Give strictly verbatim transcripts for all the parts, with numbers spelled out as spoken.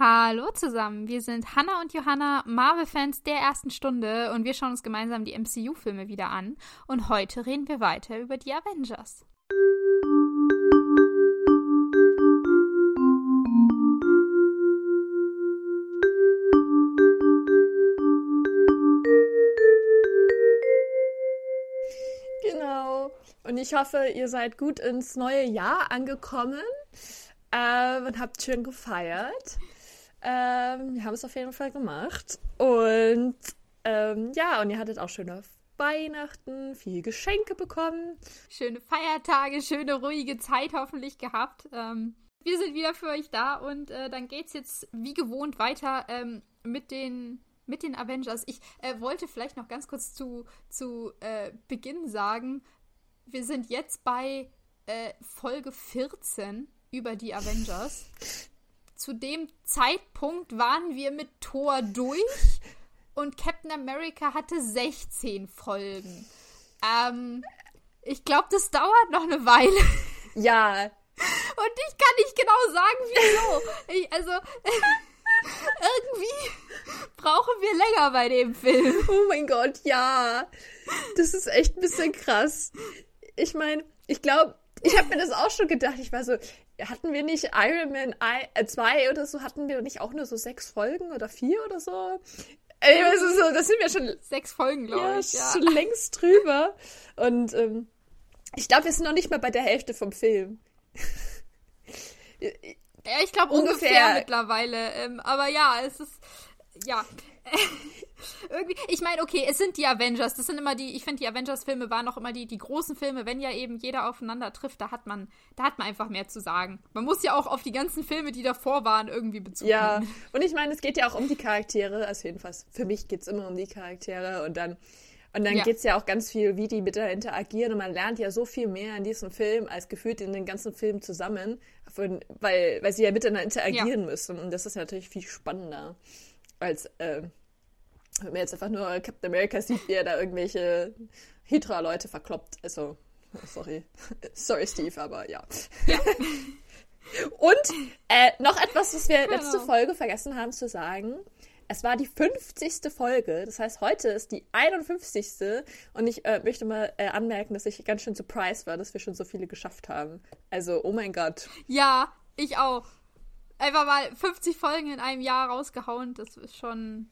Hallo zusammen, wir sind Hannah und Johanna, Marvel-Fans der ersten Stunde und wir schauen uns gemeinsam die M C U-Filme wieder an und heute reden wir weiter über die Avengers. Genau. Und ich hoffe, ihr seid gut ins neue Jahr angekommen äh, und habt schön gefeiert. Ähm, wir haben es auf jeden Fall gemacht. Und ähm, ja, und ihr hattet auch schöne Weihnachten, viele Geschenke bekommen. Schöne Feiertage, schöne ruhige Zeit hoffentlich gehabt. Ähm, wir sind wieder für euch da und äh, dann geht's jetzt wie gewohnt weiter ähm, mit den... mit den Avengers. Ich äh, wollte vielleicht noch ganz kurz zu, zu äh, Beginn sagen, wir sind jetzt bei äh, Folge vierzehn über die Avengers. Zu dem Zeitpunkt waren wir mit Thor durch und Captain America hatte sechzehn Folgen. Ähm, ich glaube, das dauert noch eine Weile. Ja. Und ich kann nicht genau sagen, wieso. Ich, also... Irgendwie brauchen wir länger bei dem Film. Oh mein Gott, ja. Das ist echt ein bisschen krass. Ich meine, ich glaube, ich habe mir das auch schon gedacht. Ich war so, hatten wir nicht Iron Man zwei oder so, hatten wir nicht auch nur so sechs Folgen oder vier oder so? Also so, das sind wir schon... Sechs Folgen, glaube ja, ich. Ja, schon längst drüber. Und ähm, ich glaube, wir sind noch nicht mal bei der Hälfte vom Film. Ja, ich glaube ungefähr. ungefähr mittlerweile. Ähm, aber ja, es ist, ja. Irgendwie, ich meine, okay, es sind die Avengers. Das sind immer die, ich finde, die Avengers-Filme waren auch immer die, die großen Filme. Wenn ja eben jeder aufeinander trifft, da hat man, da hat man einfach mehr zu sagen. Man muss ja auch auf die ganzen Filme, die davor waren, irgendwie Bezug nehmen. Ja, und ich meine, es geht ja auch um die Charaktere. Also jedenfalls, für mich geht es immer um die Charaktere. Und dann, und dann ja. geht es ja auch ganz viel, wie die miteinander interagieren. Und man lernt ja so viel mehr in diesem Film, als gefühlt in den ganzen Filmen zusammen. Von, weil, weil sie ja miteinander interagieren ja. müssen. Und das ist natürlich viel spannender, als äh, wenn man jetzt einfach nur Captain America sieht, wie er da irgendwelche Hydra-Leute verkloppt. Also, sorry. Sorry, Steve, aber ja. ja. Und äh, noch etwas, was wir genau. letzte Folge vergessen haben zu sagen. Es war die fünfzigste Folge, das heißt, heute ist die einundfünfzigste Und ich äh, möchte mal äh, anmerken, dass ich ganz schön surprised war, dass wir schon so viele geschafft haben. Also, oh mein Gott. Ja, ich auch. Einfach mal fünfzig Folgen in einem Jahr rausgehauen, das ist schon,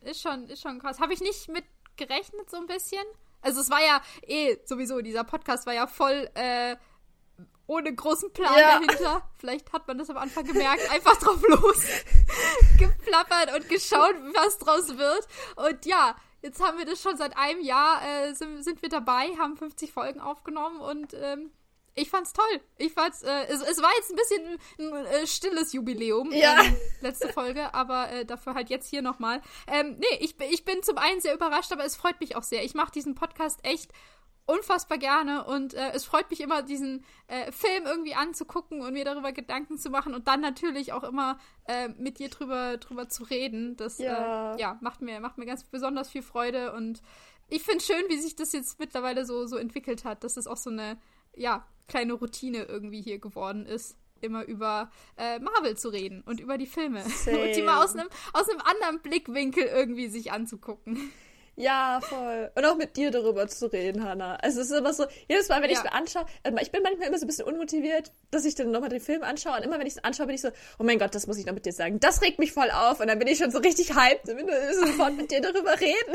ist schon, ist schon krass. Habe ich nicht mit gerechnet so ein bisschen? Also, es war ja eh sowieso, dieser Podcast war ja voll... Äh, ohne großen Plan ja. dahinter. Vielleicht hat man das am Anfang gemerkt. Einfach drauf los. Geplappert und geschaut, was draus wird. Und ja, jetzt haben wir das schon seit einem Jahr, äh, sind, sind wir dabei, haben fünfzig Folgen aufgenommen und ähm, ich fand's toll. Ich fand's, äh, es, es war jetzt ein bisschen ein, ein, ein stilles Jubiläum. Ja. Ähm, letzte Folge, aber äh, dafür halt jetzt hier nochmal. Ähm, nee, ich, ich bin zum einen sehr überrascht, aber es freut mich auch sehr. Ich mache diesen Podcast echt unfassbar gerne und äh, es freut mich immer, diesen äh, Film irgendwie anzugucken und mir darüber Gedanken zu machen und dann natürlich auch immer äh, mit dir drüber, drüber zu reden. Das ja. Äh, ja, macht mir, macht mir ganz besonders viel Freude und ich finde es schön, wie sich das jetzt mittlerweile so, so entwickelt hat, dass es auch so eine ja, kleine Routine irgendwie hier geworden ist, immer über äh, Marvel zu reden und über die Filme Same. Und die mal aus einem aus einem anderen Blickwinkel irgendwie sich anzugucken. Ja, voll. Und auch mit dir darüber zu reden, Hannah. Also es ist immer so, jedes Mal, wenn ja. ich es mir anschaue, ich bin manchmal immer so ein bisschen unmotiviert, dass ich dann nochmal den Film anschaue. Und immer, wenn ich es anschaue, bin ich so, oh mein Gott, das muss ich noch mit dir sagen. Das regt mich voll auf. Und dann bin ich schon so richtig hyped und bin sofort mit dir darüber reden.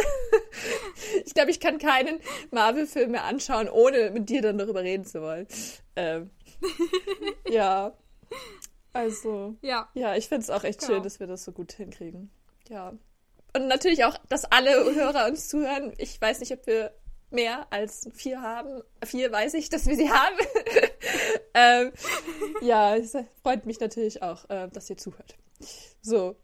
Ich glaube, ich kann keinen Marvel-Film mehr anschauen, ohne mit dir dann darüber reden zu wollen. Ähm, ja. Also, ja, ja ich finde es auch echt genau. schön, dass wir das so gut hinkriegen. Ja. Und natürlich auch, dass alle Hörer uns zuhören. Ich weiß nicht, ob wir mehr als vier haben. Vier weiß ich, dass wir sie haben. ähm, ja, es freut mich natürlich auch, äh, dass ihr zuhört. So.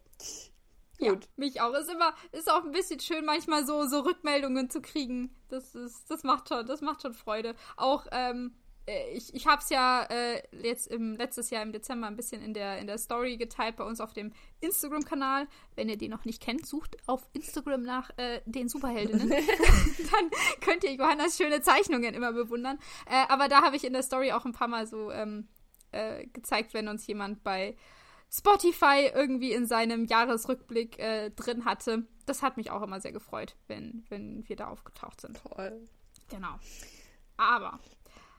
Ja, gut. Mich auch. Ist immer, ist auch ein bisschen schön, manchmal so, so Rückmeldungen zu kriegen. Das ist, das macht schon, das macht schon Freude. Auch, ähm, Ich, ich habe es ja äh, jetzt im letztes Jahr im Dezember ein bisschen in der, in der Story geteilt bei uns auf dem Instagram-Kanal. Wenn ihr den noch nicht kennt, sucht auf Instagram nach äh, den Superheldinnen. Dann könnt ihr Johannas schöne Zeichnungen immer bewundern. Äh, aber da habe ich in der Story auch ein paar Mal so ähm, äh, gezeigt, wenn uns jemand bei Spotify irgendwie in seinem Jahresrückblick äh, drin hatte. Das hat mich auch immer sehr gefreut, wenn, wenn wir da aufgetaucht sind. Toll. Genau. Aber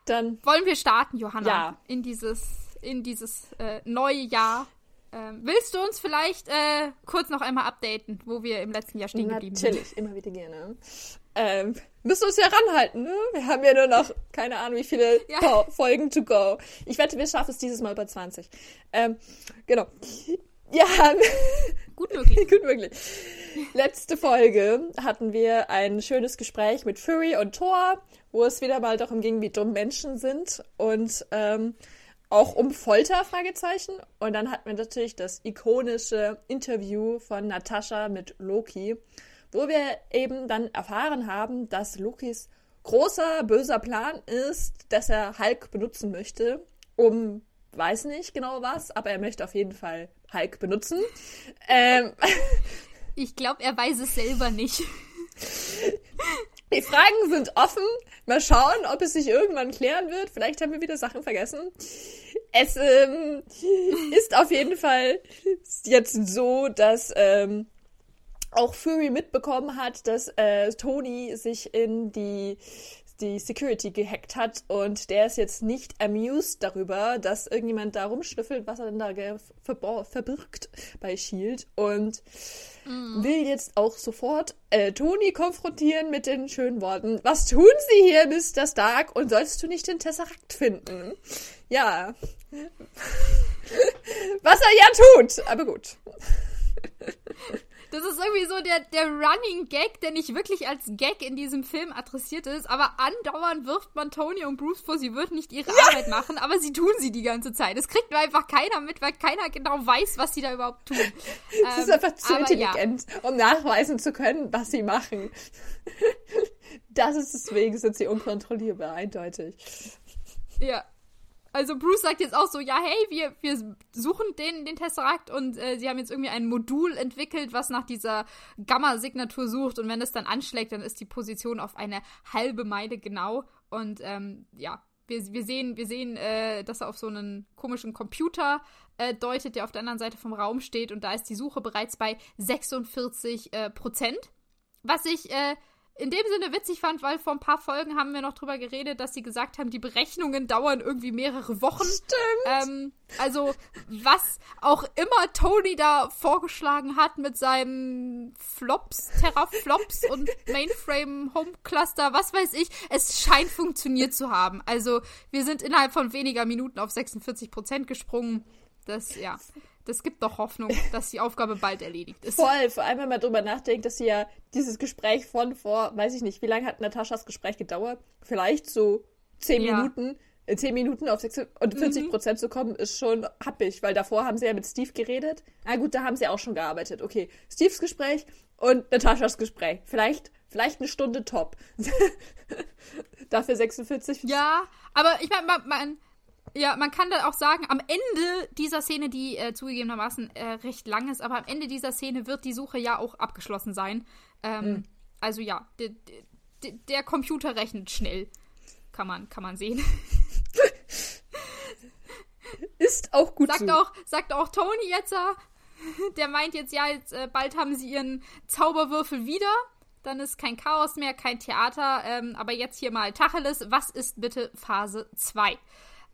dann wollen wir starten, Johanna, ja. in dieses, in dieses äh, neue Jahr. Ähm, willst du uns vielleicht äh, kurz noch einmal updaten, wo wir im letzten Jahr stehen geblieben sind? Natürlich, immer wieder gerne. Ähm, müssen uns ja ranhalten, ne? Wir haben ja nur noch, keine Ahnung, wie viele ja. Folgen to go. Ich wette, wir schaffen es dieses Mal bei zwanzig. Ähm, genau. Ja. Gut möglich. Gut möglich. Letzte Folge hatten wir ein schönes Gespräch mit Fury und Thor, wo es wieder mal darum ging, wie dumm Menschen sind und ähm, auch um Folter, Fragezeichen. Und dann hatten wir natürlich das ikonische Interview von Natasha mit Loki, wo wir eben dann erfahren haben, dass Lokis großer, böser Plan ist, dass er Hulk benutzen möchte, um, weiß nicht genau was, aber er möchte auf jeden Fall Hulk benutzen. Ähm, ich glaube, er weiß es selber nicht. Die Fragen sind offen. Mal schauen, ob es sich irgendwann klären wird. Vielleicht haben wir wieder Sachen vergessen. Es ähm, ist auf jeden Fall jetzt so, dass ähm, auch Fury mitbekommen hat, dass äh, Tony sich in die, die Security gehackt hat und der ist jetzt nicht amused darüber, dass irgendjemand da rumschnüffelt, was er denn da ge- ver- verbirgt bei S H I E L D und mm. will jetzt auch sofort äh, Tony konfrontieren mit den schönen Worten. Was tun Sie hier, Mister Stark? Und sollst du nicht den Tesseract finden? Ja. Was er ja tut, aber gut. Das ist irgendwie so der, der Running Gag, der nicht wirklich als Gag in diesem Film adressiert ist, aber andauernd wirft man Tony und Bruce vor, sie würden nicht ihre ja. Arbeit machen, aber sie tun sie die ganze Zeit. Das kriegt nur einfach keiner mit, weil keiner genau weiß, was sie da überhaupt tun. Das ähm, ist einfach zu intelligent, ja. um nachweisen zu können, was sie machen. Das ist deswegen, sind sie unkontrollierbar, eindeutig. Ja. Also Bruce sagt jetzt auch so, ja, hey, wir, wir suchen den, den Tesseract und äh, sie haben jetzt irgendwie ein Modul entwickelt, was nach dieser Gamma-Signatur sucht und wenn es dann anschlägt, dann ist die Position auf eine halbe Meile genau und ähm, ja, wir, wir sehen, wir sehen äh, dass er auf so einen komischen Computer äh, deutet, der auf der anderen Seite vom Raum steht und da ist die Suche bereits bei sechsundvierzig äh, Prozent, was ich... Äh, in dem Sinne witzig fand, weil vor ein paar Folgen haben wir noch drüber geredet, dass sie gesagt haben, die Berechnungen dauern irgendwie mehrere Wochen. Stimmt. Ähm, also, was auch immer Tony da vorgeschlagen hat mit seinem Flops, Terraflops und Mainframe Home Cluster, was weiß ich, es scheint funktioniert zu haben. Also, wir sind innerhalb von weniger Minuten auf sechsundvierzig Prozent gesprungen. Das, ja... Das gibt doch Hoffnung, dass die Aufgabe bald erledigt ist. Voll, vor allem, wenn man drüber nachdenkt, dass sie ja dieses Gespräch von vor, weiß ich nicht, wie lange hat Nataschas Gespräch gedauert? Vielleicht so zehn ja. Minuten. In zehn Minuten auf sechsundvierzig mhm. Prozent zu kommen, ist schon happig, weil davor haben sie ja mit Steve geredet. Na gut, da haben sie auch schon gearbeitet. Okay, Steves Gespräch und Nataschas Gespräch. Vielleicht... Vielleicht eine Stunde top. Dafür sechsundvierzig. Ja, aber ich meine, man... man Ja, man kann dann auch sagen, am Ende dieser Szene, die äh, zugegebenermaßen äh, recht lang ist, aber am Ende dieser Szene wird die Suche ja auch abgeschlossen sein. Ähm, mhm. Also ja, der, der, der Computer rechnet schnell, kann man, kann man sehen. Ist auch gut sagt so. Auch, sagt auch Tony jetzt, der meint jetzt, ja, jetzt äh, bald haben sie ihren Zauberwürfel wieder. Dann ist kein Chaos mehr, kein Theater. Ähm, aber jetzt hier mal Tacheles, was ist bitte Phase zwei?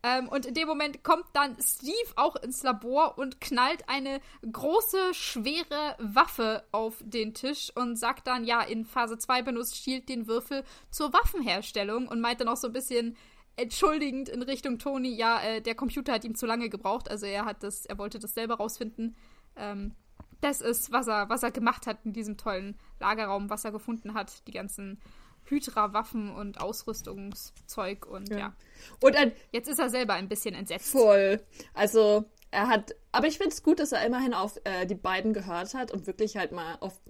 Ähm, und in dem Moment kommt dann Steve auch ins Labor und knallt eine große, schwere Waffe auf den Tisch und sagt dann, ja, in Phase zwei benutzt S H I E L D den Würfel zur Waffenherstellung und meint dann auch so ein bisschen entschuldigend in Richtung Tony, ja, äh, der Computer hat ihm zu lange gebraucht, also er hat das, er wollte das selber rausfinden. Ähm, das ist, was er, was er gemacht hat in diesem tollen Lagerraum, was er gefunden hat, die ganzen Hydra-Waffen und Ausrüstungszeug und ja. ja. Und ein, jetzt ist er selber ein bisschen entsetzt. Voll. Also er hat, aber ich finde es gut, dass er immerhin auf äh, die beiden gehört hat und wirklich halt mal auf,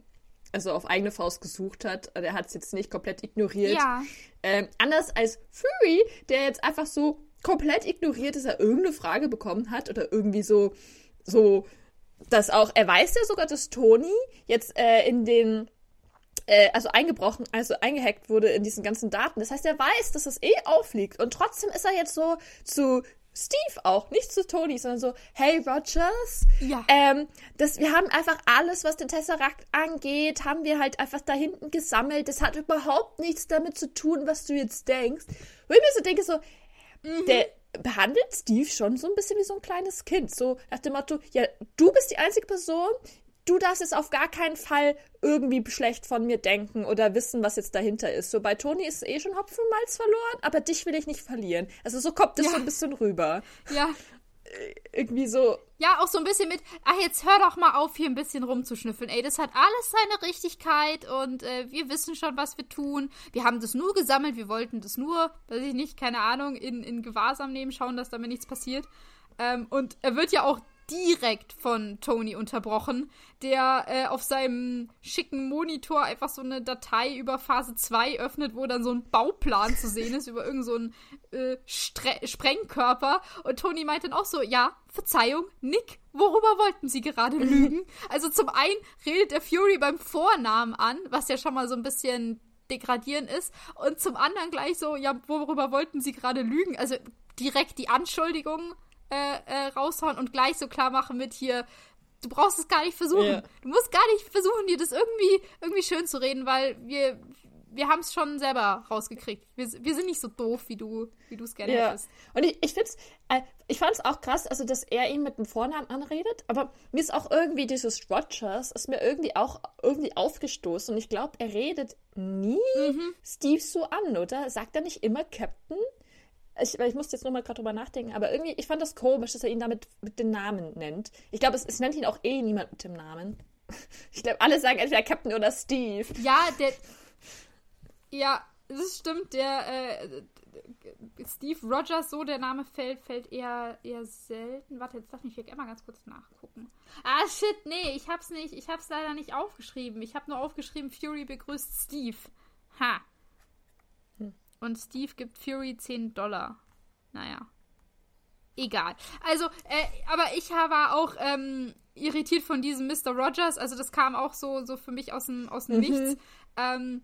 also auf eigene Faust gesucht hat. Er hat es jetzt nicht komplett ignoriert. Ja. Ähm, anders als Fury, der jetzt einfach so komplett ignoriert, dass er irgendeine Frage bekommen hat oder irgendwie so, so, dass auch, er weiß ja sogar, dass Tony jetzt äh, in den also eingebrochen, also eingehackt wurde in diesen ganzen Daten. Das heißt, er weiß, dass das eh aufliegt. Und trotzdem ist er jetzt so zu Steve auch, nicht zu Tony, sondern so, hey Rogers, ja. ähm, das, wir haben einfach alles, was den Tesseract angeht, haben wir halt einfach da hinten gesammelt. Das hat überhaupt nichts damit zu tun, was du jetzt denkst. Wo ich mir so denke, so, mhm. der behandelt Steve schon so ein bisschen wie so ein kleines Kind. So nach dem Motto, ja, du bist die einzige Person, du darfst jetzt auf gar keinen Fall irgendwie schlecht von mir denken oder wissen, was jetzt dahinter ist. So, bei Tony ist eh schon Hopfen und Malz verloren, aber dich will ich nicht verlieren. Also so kommt das ja. so ein bisschen rüber. Ja. Irgendwie so. Ja, auch so ein bisschen mit, ach, jetzt hör doch mal auf, hier ein bisschen rumzuschnüffeln. Ey, das hat alles seine Richtigkeit und äh, wir wissen schon, was wir tun. Wir haben das nur gesammelt, wir wollten das nur, weiß ich nicht, keine Ahnung, in, in Gewahrsam nehmen, schauen, dass damit nichts passiert. Ähm, und er wird ja auch direkt von Tony unterbrochen, der äh, auf seinem schicken Monitor einfach so eine Datei über Phase zwei öffnet, wo dann so ein Bauplan zu sehen ist über irgend so einen äh, Stre- Sprengkörper. Und Tony meint dann auch so, ja, Verzeihung, Nick, worüber wollten Sie gerade lügen? Also zum einen redet der Fury beim Vornamen an, was ja schon mal so ein bisschen degradierend ist. Und zum anderen gleich so, ja, worüber wollten Sie gerade lügen? Also direkt die Anschuldigung Äh, äh, raushauen und gleich so klar machen mit hier, du brauchst es gar nicht versuchen. Yeah. Du musst gar nicht versuchen, dir das irgendwie, irgendwie schön zu reden, weil wir, wir haben es schon selber rausgekriegt. Wir, wir sind nicht so doof, wie du wie du es gerne yeah. hättest. Und ich, ich find's, äh, ich fand es auch krass, also dass er ihn mit dem Vornamen anredet, aber mir ist auch irgendwie dieses Rogers, ist mir irgendwie auch irgendwie aufgestoßen und ich glaube, er redet nie mhm. Steve so an, oder? Sagt er nicht immer Captain? Ich, ich musste jetzt nochmal gerade drüber nachdenken, aber irgendwie, ich fand das komisch, dass er ihn damit mit dem Namen nennt. Ich glaube, es, es nennt ihn auch eh niemand mit dem Namen. Ich glaube, alle sagen entweder Captain oder Steve. Ja, der... Ja, das stimmt, der... Äh, Steve Rogers, so der Name fällt, fällt eher, eher selten. Warte, jetzt darf ich vielleicht mal ganz kurz nachgucken. Ah, shit, nee, ich hab's nicht. Ich hab's leider nicht aufgeschrieben. Ich hab nur aufgeschrieben, Fury begrüßt Steve. Ha. Und Steve gibt Fury zehn Dollar. Naja. Egal. Also, äh, aber ich war auch ähm, irritiert von diesem Mister Rogers. Also das kam auch so, so für mich aus dem, aus dem mhm. Nichts. Ähm,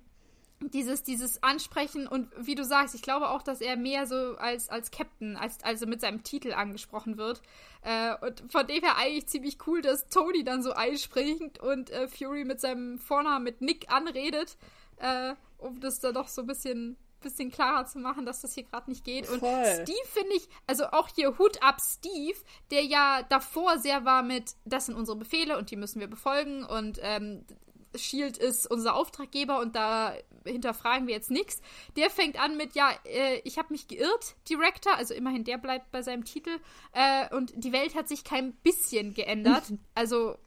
dieses, dieses Ansprechen und wie du sagst, ich glaube auch, dass er mehr so als, als Captain, als, also mit seinem Titel angesprochen wird. Äh, und von dem her eigentlich ziemlich cool, dass Tony dann so einspringt und äh, Fury mit seinem Vornamen mit Nick anredet. Äh, um das dann doch so ein bisschen... bisschen klarer zu machen, dass das hier gerade nicht geht. Und voll. Steve finde ich, also auch hier Hut ab Steve, der ja davor sehr war mit, das sind unsere Befehle und die müssen wir befolgen und ähm, S H I E L D ist unser Auftraggeber und da hinterfragen wir jetzt nichts. Der fängt an mit, ja, äh, ich habe mich geirrt, Director, also immerhin der bleibt bei seinem Titel äh, und die Welt hat sich kein bisschen geändert. Mhm. Also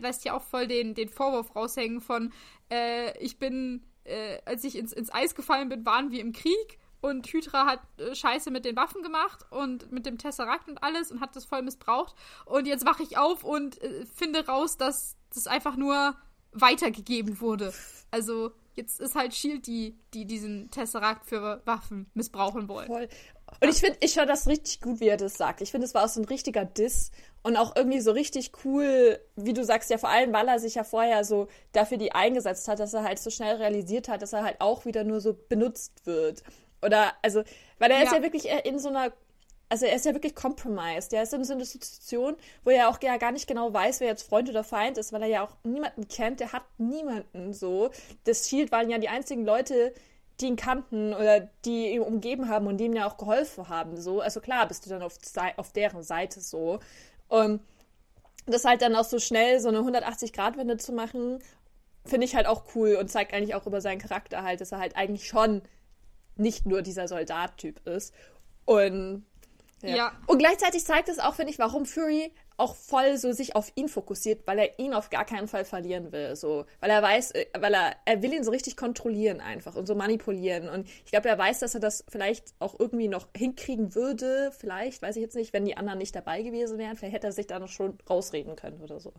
lässt ja auch voll den, den Vorwurf raushängen von, äh, ich bin Äh, als ich ins, ins Eis gefallen bin, waren wir im Krieg und Hydra hat äh, Scheiße mit den Waffen gemacht und mit dem Tesseract und alles und hat das voll missbraucht und jetzt wache ich auf und äh, finde raus, dass das einfach nur weitergegeben wurde. Also jetzt ist halt S H I E L D die, die diesen Tesseract für Waffen missbrauchen wollen. Voll. Und ich finde, ich höre das richtig gut, wie er das sagt. Ich finde, es war auch so ein richtiger Diss und auch irgendwie so richtig cool, wie du sagst, ja vor allem, weil er sich ja vorher so dafür die eingesetzt hat, dass er halt so schnell realisiert hat, dass er halt auch wieder nur so benutzt wird. Oder, also, weil er ja. ist ja wirklich in so einer, also er ist ja wirklich compromised. Er ist in so einer Situation, wo er auch ja gar nicht genau weiß, wer jetzt Freund oder Feind ist, weil er ja auch niemanden kennt. Der hat niemanden so. Das S H I E L D waren ja die einzigen Leute, die ihn kannten oder die ihn umgeben haben und die ihm ja auch geholfen haben. So. Also klar bist du dann auf, auf deren Seite so. Und das halt dann auch so schnell so eine hundertachtzig-Grad-Wende zu machen, finde ich halt auch cool und zeigt eigentlich auch über seinen Charakter halt, dass er halt eigentlich schon nicht nur dieser Soldat-Typ ist. Und, ja. Ja. Und gleichzeitig zeigt es auch, finde ich, warum Fury auch voll so sich auf ihn fokussiert, weil er ihn auf gar keinen Fall verlieren will, so, weil er weiß, weil er, er will ihn so richtig kontrollieren einfach und so manipulieren und ich glaube, er weiß, dass er das vielleicht auch irgendwie noch hinkriegen würde, vielleicht, weiß ich jetzt nicht, wenn die anderen nicht dabei gewesen wären, vielleicht hätte er sich da noch schon rausreden können oder so.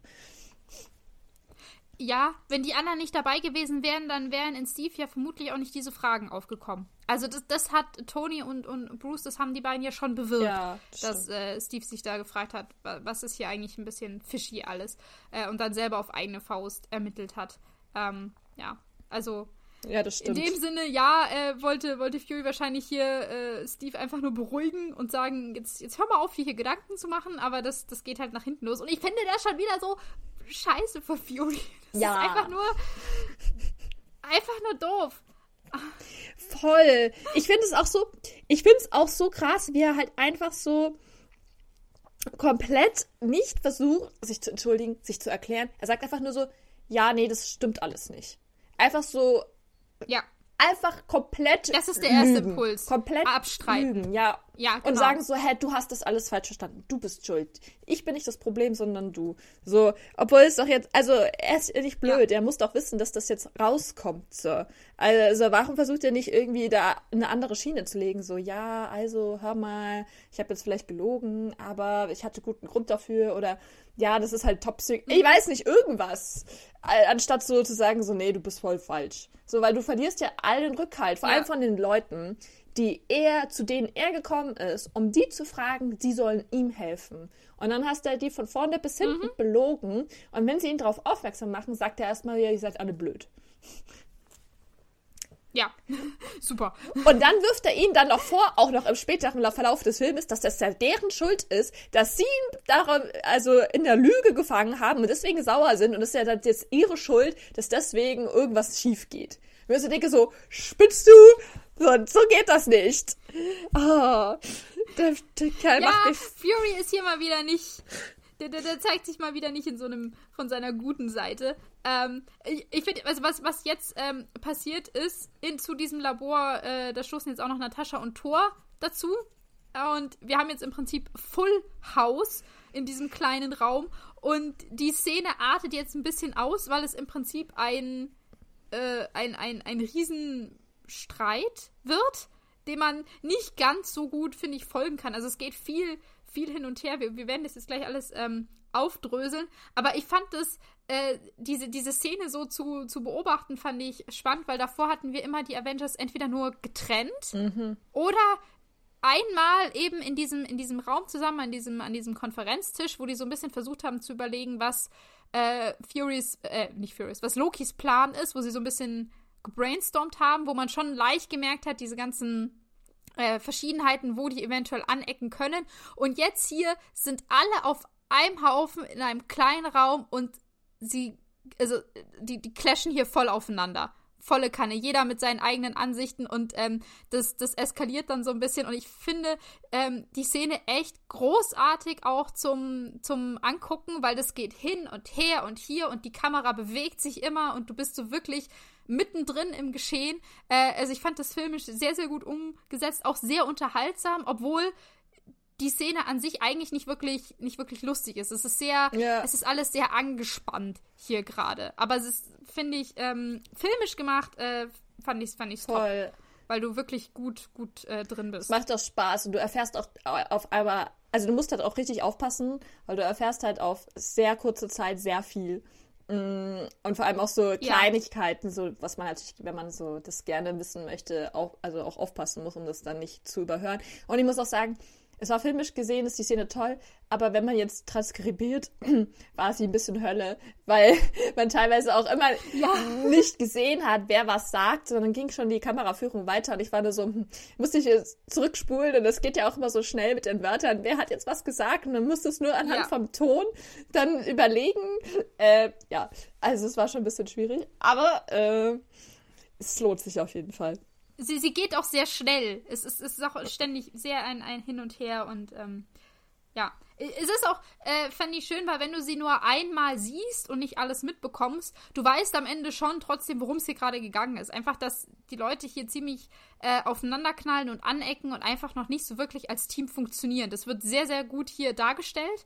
Ja, wenn die anderen nicht dabei gewesen wären, dann wären in Steve ja vermutlich auch nicht diese Fragen aufgekommen. Also das, das hat Tony und, und Bruce, das haben die beiden ja schon bewirkt, ja, das dass äh, Steve sich da gefragt hat, was ist hier eigentlich ein bisschen fishy alles äh, und dann selber auf eigene Faust ermittelt hat. Ähm, ja, also Ja, das stimmt. In dem Sinne, ja, äh, wollte, wollte Fury wahrscheinlich hier äh, Steve einfach nur beruhigen und sagen, jetzt, jetzt hör mal auf, hier Gedanken zu machen, aber das, das geht halt nach hinten los. Und ich finde das schon wieder so scheiße für Fury. Das ja. ist einfach nur einfach nur doof. Voll. Ich finde es auch so, ich finde es auch so krass, wie er halt einfach so komplett nicht versucht, sich zu entschuldigen, sich zu erklären. Er sagt einfach nur so, ja, nee, das stimmt alles nicht. Einfach so, ja, einfach komplett Das ist der erste lügen. Impuls. Komplett abstreiten. Lügen, ja. ja genau. Und sagen so, hä, du hast das alles falsch verstanden. Du bist schuld. Ich bin nicht das Problem, sondern du. So, obwohl es doch jetzt, also er ist nicht blöd. Ja. Er muss doch wissen, dass das jetzt rauskommt. So. Also warum versucht er nicht irgendwie da eine andere Schiene zu legen? So, ja, also hör mal, ich habe jetzt vielleicht gelogen, aber ich hatte guten Grund dafür oder ja, das ist halt Top-Sick. Ich weiß nicht, irgendwas. Anstatt so zu sagen, so, nee, du bist voll falsch. So, weil du verlierst ja all den Rückhalt, vor ja. allem von den Leuten, die er, zu denen er gekommen ist, um die zu fragen, die sollen ihm helfen. Und dann hast du die von vorne bis hinten mhm. belogen. Und wenn sie ihn darauf aufmerksam machen, sagt er erstmal, ja, ihr seid alle blöd. Ja, super. Und dann wirft er ihnen dann noch vor, auch noch im späteren Verlauf des Filmes, dass das ja deren Schuld ist, dass sie ihn daran, also in der Lüge gefangen haben und deswegen sauer sind und es ist ja dann jetzt ihre Schuld, dass deswegen irgendwas schief geht. Und ich denke so, spinnst du? So, so geht das nicht. Oh, der, der Kerl ja, macht mich... Fury ist hier mal wieder nicht... Der, der, der zeigt sich mal wieder nicht in so einem, von seiner guten Seite. Ähm, ich ich finde, also was, was jetzt ähm, passiert ist, in, zu diesem Labor, äh, da stoßen jetzt auch noch Natascha und Thor dazu. Und wir haben jetzt im Prinzip Full House in diesem kleinen Raum. Und die Szene artet jetzt ein bisschen aus, weil es im Prinzip ein, äh, ein, ein, ein Riesenstreit wird, dem man nicht ganz so gut, finde ich, folgen kann. Also es geht viel... viel hin und her. Wir, wir werden das jetzt gleich alles ähm, aufdröseln. Aber ich fand das, äh, diese, diese Szene so zu, zu beobachten, fand ich spannend, weil davor hatten wir immer die Avengers entweder nur getrennt mhm. oder einmal eben in diesem, in diesem Raum zusammen, an diesem, an diesem Konferenztisch, wo die so ein bisschen versucht haben zu überlegen, was äh, Furys, äh, nicht Furys, was Lokis Plan ist, wo sie so ein bisschen gebrainstormt haben, wo man schon leicht gemerkt hat, diese ganzen Äh, Verschiedenheiten, wo die eventuell anecken können. Und jetzt hier sind alle auf einem Haufen in einem kleinen Raum und sie, also die, die clashen hier voll aufeinander. Volle Kanne. Jeder mit seinen eigenen Ansichten und ähm, das, das eskaliert dann so ein bisschen. Und ich finde ähm, die Szene echt großartig auch zum, zum Angucken, weil das geht hin und her und hier und die Kamera bewegt sich immer und du bist so wirklich mittendrin im Geschehen. Äh, also ich fand das filmisch sehr, sehr gut umgesetzt, auch sehr unterhaltsam, obwohl die Szene an sich eigentlich nicht wirklich, nicht wirklich lustig ist. Es ist sehr, yeah. es ist alles sehr angespannt hier gerade. Aber es ist, finde ich, ähm, filmisch gemacht, äh, fand ich es fand ich's top. Weil du wirklich gut, gut äh, drin bist. Macht doch Spaß und du erfährst auch auf einmal, also du musst halt auch richtig aufpassen, weil du erfährst halt auf sehr kurze Zeit sehr viel. Und vor allem auch so Kleinigkeiten, ja. so was man natürlich, wenn man so das gerne wissen möchte, auch, also auch aufpassen muss, um das dann nicht zu überhören. Und ich muss auch sagen, es war filmisch gesehen, ist die Szene toll, aber wenn man jetzt transkribiert, war sie ein bisschen Hölle, weil man teilweise auch immer ja. nicht gesehen hat, wer was sagt, sondern ging schon die Kameraführung weiter und ich war nur so, musste ich jetzt zurückspulen und das geht ja auch immer so schnell mit den Wörtern, wer hat jetzt was gesagt und dann musste es nur anhand ja. vom Ton dann überlegen. Äh, ja, also es war schon ein bisschen schwierig, aber äh, es lohnt sich auf jeden Fall. Sie, sie geht auch sehr schnell. Es ist, es ist auch ständig sehr ein, ein Hin und Her und ähm, ja. Es ist auch, äh, fand ich schön, weil wenn du sie nur einmal siehst und nicht alles mitbekommst, du weißt am Ende schon trotzdem, worum es hier gerade gegangen ist. Einfach, dass die Leute hier ziemlich äh, aufeinanderknallen und anecken und einfach noch nicht so wirklich als Team funktionieren. Das wird sehr, sehr gut hier dargestellt.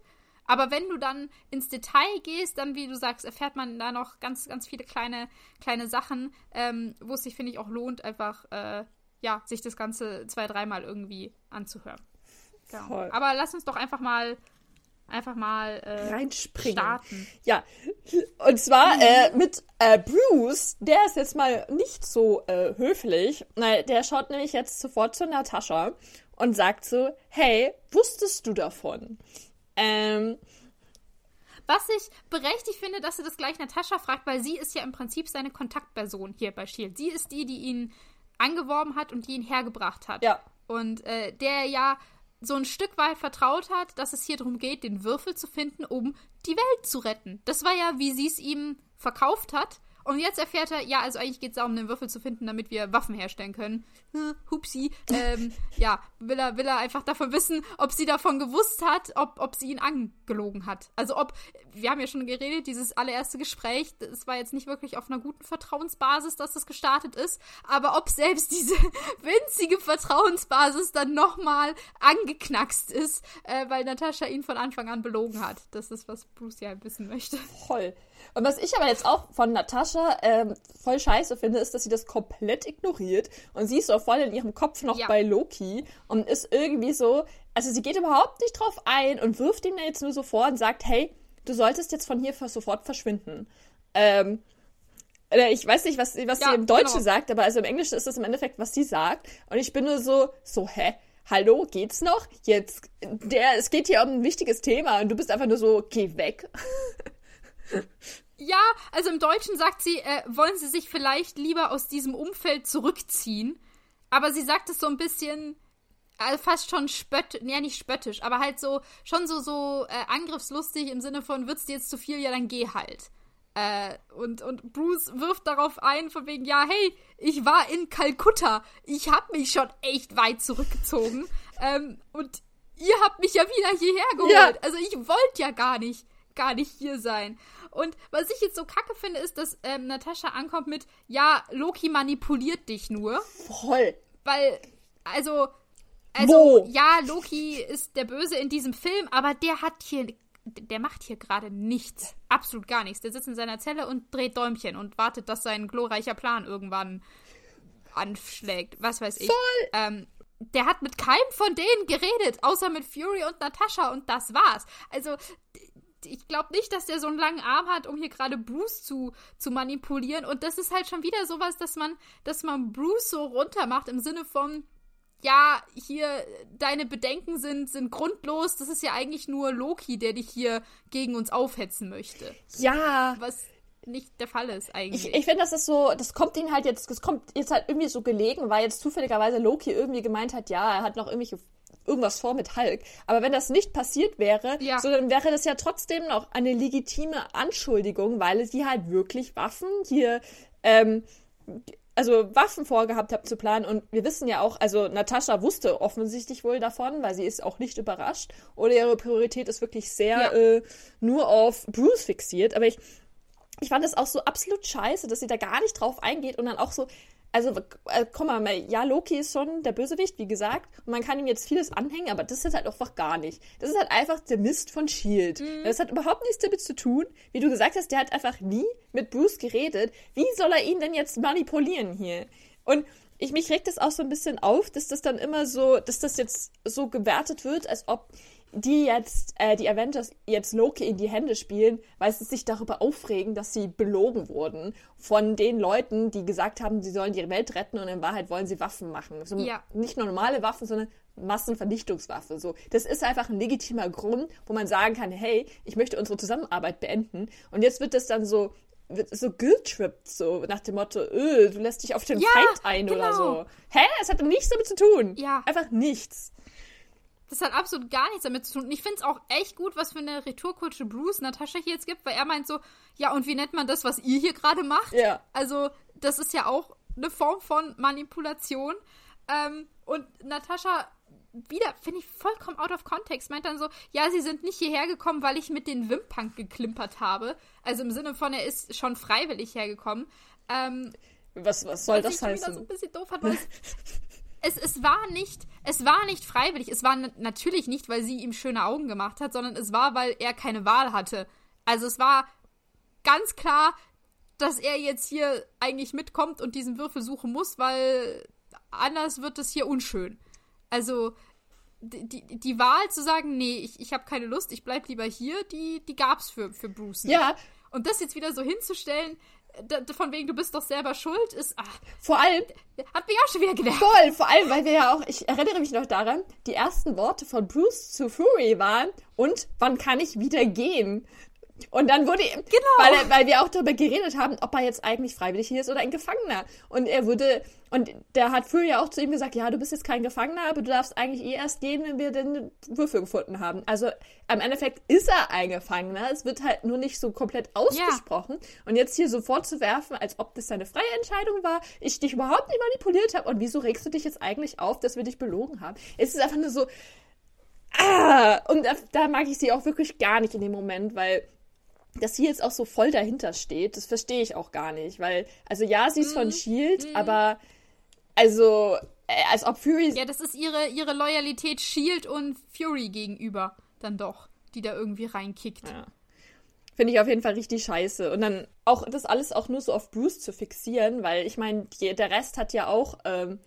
Aber wenn du dann ins Detail gehst, dann, wie du sagst, erfährt man da noch ganz, ganz viele kleine, kleine Sachen, ähm, wo es sich, finde ich, auch lohnt, einfach, äh, ja, sich das Ganze zwei-, dreimal irgendwie anzuhören. Genau. Aber lass uns doch einfach mal, einfach mal äh, reinspringen. Starten. Ja, und zwar äh, mit äh, Bruce, der ist jetzt mal nicht so äh, höflich. Der schaut nämlich jetzt sofort zu Natascha und sagt so, hey, wusstest du davon? Ähm, Was ich berechtigt finde, dass du das gleich Natascha fragt, weil sie ist ja im Prinzip seine Kontaktperson hier bei S H I E L D. Sie ist die, die ihn angeworben hat und die ihn hergebracht hat. Ja. Und äh, der ja so ein Stück weit vertraut hat, dass es hier darum geht, den Würfel zu finden, um die Welt zu retten. Das war ja, wie sie es ihm verkauft hat. Und jetzt erfährt er, ja, also eigentlich geht es darum, den Würfel zu finden, damit wir Waffen herstellen können. Hupsi. Ähm, ja, will er, will er einfach davon wissen, ob sie davon gewusst hat, ob, ob sie ihn angelogen hat. Also ob, wir haben ja schon geredet, dieses allererste Gespräch, es war jetzt nicht wirklich auf einer guten Vertrauensbasis, dass das gestartet ist, aber ob selbst diese winzige Vertrauensbasis dann nochmal angeknackst ist, äh, weil Natascha ihn von Anfang an belogen hat. Das ist, was Bruce ja wissen möchte. Voll. Und was ich aber jetzt auch von Natascha ähm, voll scheiße finde, ist, dass sie das komplett ignoriert und sie ist so voll in ihrem Kopf noch ja. bei Loki und ist irgendwie so, also sie geht überhaupt nicht drauf ein und wirft ihm da jetzt nur so vor und sagt, hey, du solltest jetzt von hier sofort verschwinden. Ähm, ich weiß nicht, was, was ja, sie im Deutschen genau. sagt, aber also im Englischen ist das im Endeffekt, was sie sagt und ich bin nur so, so, hä? Hallo, geht's noch? Jetzt, der, es geht hier um ein wichtiges Thema und du bist einfach nur so, geh weg. Ja, also im Deutschen sagt sie, äh, wollen sie sich vielleicht lieber aus diesem Umfeld zurückziehen, aber sie sagt es so ein bisschen, also fast schon spöttisch, ja nicht spöttisch, aber halt so, schon so, so äh, angriffslustig im Sinne von, wird's dir jetzt zu viel, ja dann geh halt. Äh, und, und Bruce wirft darauf ein, von wegen, ja hey, ich war in Kalkutta, ich hab mich schon echt weit zurückgezogen ähm, und ihr habt mich ja wieder hierher geholt, ja. Also ich wollte ja gar nicht, gar nicht hier sein. Und was ich jetzt so kacke finde, ist, dass ähm, Natascha ankommt mit, ja, Loki manipuliert dich nur. Voll. Weil, also, also, Wo? ja, Loki ist der Böse in diesem Film, aber der hat hier, der macht hier gerade nichts. Absolut gar nichts. Der sitzt in seiner Zelle und dreht Däumchen und wartet, dass sein glorreicher Plan irgendwann anschlägt. Was weiß ich. Voll. Ähm, der hat mit keinem von denen geredet, außer mit Fury und Natascha und das war's. Also, ich glaube nicht, dass der so einen langen Arm hat, um hier gerade Bruce zu, zu manipulieren. Und das ist halt schon wieder sowas, dass man, dass man Bruce so runtermacht im Sinne von, ja, hier, deine Bedenken sind, sind grundlos. Das ist ja eigentlich nur Loki, der dich hier gegen uns aufhetzen möchte. Ja. Was nicht der Fall ist eigentlich. Ich, ich finde, das ist so, das kommt ihnen halt jetzt, das kommt jetzt halt irgendwie so gelegen, weil jetzt zufälligerweise Loki irgendwie gemeint hat, ja, er hat noch irgendwelche irgendwas vor mit Hulk. Aber wenn das nicht passiert wäre, ja. so, dann wäre das ja trotzdem noch eine legitime Anschuldigung, weil sie halt wirklich Waffen hier, ähm, also Waffen vorgehabt haben zu planen. Und wir wissen ja auch, also Natascha wusste offensichtlich wohl davon, weil sie ist auch nicht überrascht. Oder ihre Priorität ist wirklich sehr ja. äh, nur auf Bruce fixiert. Aber ich, ich fand das auch so absolut scheiße, dass sie da gar nicht drauf eingeht und dann auch so, also, äh, komm mal, ja, Loki ist schon der Bösewicht, wie gesagt. Und man kann ihm jetzt vieles anhängen, aber das ist halt einfach gar nicht. Das ist halt einfach der Mist von S H I E L D. Mhm. Das hat überhaupt nichts damit zu tun. Wie du gesagt hast, der hat einfach nie mit Bruce geredet. Wie soll er ihn denn jetzt manipulieren hier? Und ich, mich regt das auch so ein bisschen auf, dass das dann immer so, dass das jetzt so gewertet wird, als ob die jetzt, äh, die Avengers jetzt Loki in die Hände spielen, weil sie sich darüber aufregen, dass sie belogen wurden von den Leuten, die gesagt haben, sie sollen die Welt retten und in Wahrheit wollen sie Waffen machen. So, ja. Nicht nur normale Waffen, sondern Massenvernichtungswaffe. So. Das ist einfach ein legitimer Grund, wo man sagen kann, hey, ich möchte unsere Zusammenarbeit beenden. Und jetzt wird das dann so, wird so guilt-tripped, so nach dem Motto, öh, du lässt dich auf den ja, Feind ein genau. oder so. Hä? Es hat nichts damit zu tun. Ja. Einfach nichts. Das hat absolut gar nichts damit zu tun. Und ich finde es auch echt gut, was für eine Retourkutsche Bruce Natascha hier jetzt gibt, weil er meint so, ja, und wie nennt man das, was ihr hier gerade macht? Ja. Also, das ist ja auch eine Form von Manipulation. Ähm, und Natascha, wieder, finde ich, vollkommen out of context, meint dann so, ja, sie sind nicht hierher gekommen, weil ich mit den Wimpern geklimpert habe. Also im Sinne von, er ist schon freiwillig hergekommen. Ähm, was, was soll das heißen? Was ich wieder so ein bisschen doof fand, weil Es, es, war nicht, es war nicht freiwillig. Es war n- natürlich nicht, weil sie ihm schöne Augen gemacht hat, sondern es war, weil er keine Wahl hatte. Also es war ganz klar, dass er jetzt hier eigentlich mitkommt und diesen Würfel suchen muss, weil anders wird es hier unschön. Also die, die, die Wahl zu sagen, nee, ich, ich habe keine Lust, ich bleib lieber hier, die, die gab's für, für Bruce nicht. Ja. Und das jetzt wieder so hinzustellen, von wegen, du bist doch selber schuld, ist, ach, vor allem, hat mich auch schon wieder gedacht. Voll, vor allem, weil wir ja auch, ich erinnere mich noch daran, die ersten Worte von Bruce zu Fury waren, und wann kann ich wieder gehen? Und dann wurde, genau. weil, er, weil wir auch darüber geredet haben, ob er jetzt eigentlich freiwillig hier ist oder ein Gefangener. Und er wurde, und da hat Fury ja auch zu ihm gesagt, ja, du bist jetzt kein Gefangener, aber du darfst eigentlich eh erst gehen, wenn wir den Würfel gefunden haben. Also im Endeffekt ist er ein Gefangener, es wird halt nur nicht so komplett ausgesprochen. Ja. Und jetzt hier so vorzuwerfen, als ob das seine freie Entscheidung war, ich dich überhaupt nicht manipuliert habe und wieso regst du dich jetzt eigentlich auf, dass wir dich belogen haben? Es ist einfach nur so, ah! Und da, da mag ich sie auch wirklich gar nicht in dem Moment, weil dass sie jetzt auch so voll dahinter steht, das verstehe ich auch gar nicht, weil, also ja, sie ist mhm. von S H I E L D, mhm. aber, also, als ob Fury... Ja, das ist ihre, ihre Loyalität S H I E L D und Fury gegenüber, dann doch, die da irgendwie reinkickt. Ja. Finde ich auf jeden Fall richtig scheiße. Und dann auch das alles auch nur so auf Bruce zu fixieren, weil, ich meine, der Rest hat ja auch, ähm,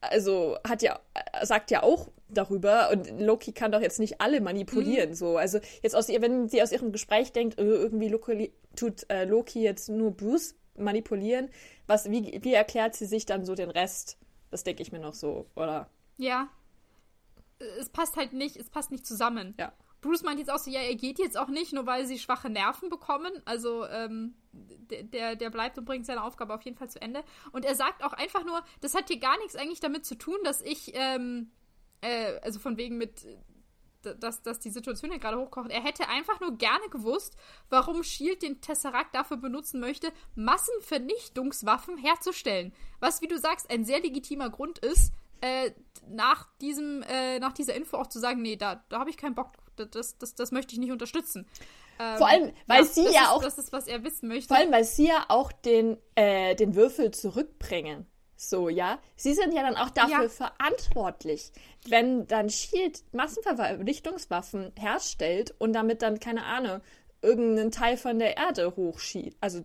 also, hat ja, sagt ja auch darüber und Loki kann doch jetzt nicht alle manipulieren, mhm. so. Also, jetzt aus ihr, wenn sie aus ihrem Gespräch denkt, irgendwie Loki, tut äh, Loki jetzt nur Bruce manipulieren, was, wie, wie erklärt sie sich dann so den Rest? Das denke ich mir noch so, oder? Ja. Es passt halt nicht, es passt nicht zusammen. Ja. Bruce meint jetzt auch so, ja, er geht jetzt auch nicht, nur weil sie schwache Nerven bekommen. Also, ähm, der, der bleibt und bringt seine Aufgabe auf jeden Fall zu Ende. Und er sagt auch einfach nur, das hat hier gar nichts eigentlich damit zu tun, dass ich, ähm, äh, also von wegen mit, dass, dass die Situation ja gerade hochkocht. Er hätte einfach nur gerne gewusst, warum S H I E L D den Tesseract dafür benutzen möchte, Massenvernichtungswaffen herzustellen. Was, wie du sagst, ein sehr legitimer Grund ist, äh, nach diesem, äh, nach dieser Info auch zu sagen, nee, da, da habe ich keinen Bock, das, das, das möchte ich nicht unterstützen. Ähm, vor allem, weil ja, sie ja ist, auch... Das ist, was er wissen möchte. Vor allem, weil sie ja auch den, äh, den Würfel zurückbringen. So, ja? Sie sind ja dann auch dafür ja. verantwortlich. Wenn dann S H I E L D Massenvernichtungswaffen herstellt und damit dann, keine Ahnung, irgendeinen Teil von der Erde hochschießt, also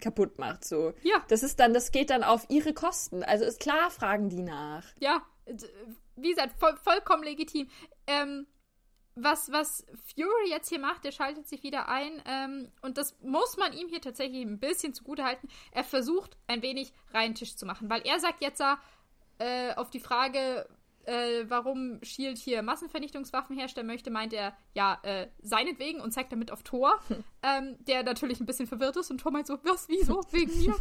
kaputt macht, so. Ja. Das ist dann, das geht dann auf ihre Kosten. Also ist klar, fragen die nach. Ja, wie gesagt, voll, vollkommen legitim. Ähm, Was, was Fury jetzt hier macht, der schaltet sich wieder ein ähm, und das muss man ihm hier tatsächlich ein bisschen zugutehalten. Er versucht, ein wenig reinen Tisch zu machen, weil er sagt jetzt äh, auf die Frage, äh, warum S H I E L D hier Massenvernichtungswaffen herstellen möchte, meint er, ja, äh, seinetwegen und zeigt damit auf Thor, hm. ähm, der natürlich ein bisschen verwirrt ist und Thor meint so, was, wieso, wegen mir,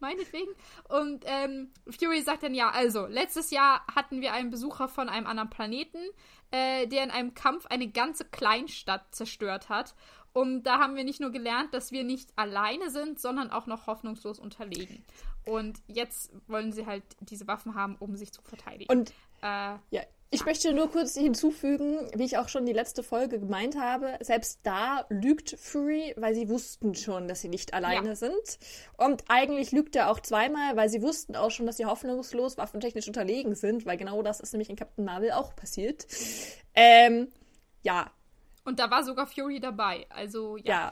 meinetwegen. Und ähm, Fury sagt dann, ja, also, letztes Jahr hatten wir einen Besucher von einem anderen Planeten, Äh, der in einem Kampf eine ganze Kleinstadt zerstört hat. Und da haben wir nicht nur gelernt, dass wir nicht alleine sind, sondern auch noch hoffnungslos unterlegen. Und jetzt wollen sie halt diese Waffen haben, um sich zu verteidigen. Und äh, ja, ich ja. möchte nur kurz hinzufügen, wie ich auch schon die letzte Folge gemeint habe, selbst da lügt Fury, weil sie wussten schon, dass sie nicht alleine ja. sind. Und eigentlich lügt er auch zweimal, weil sie wussten auch schon, dass sie hoffnungslos waffentechnisch unterlegen sind, weil genau das ist nämlich in Captain Marvel auch passiert. Ähm, ja. Und da war sogar Fury dabei, also ja. ja.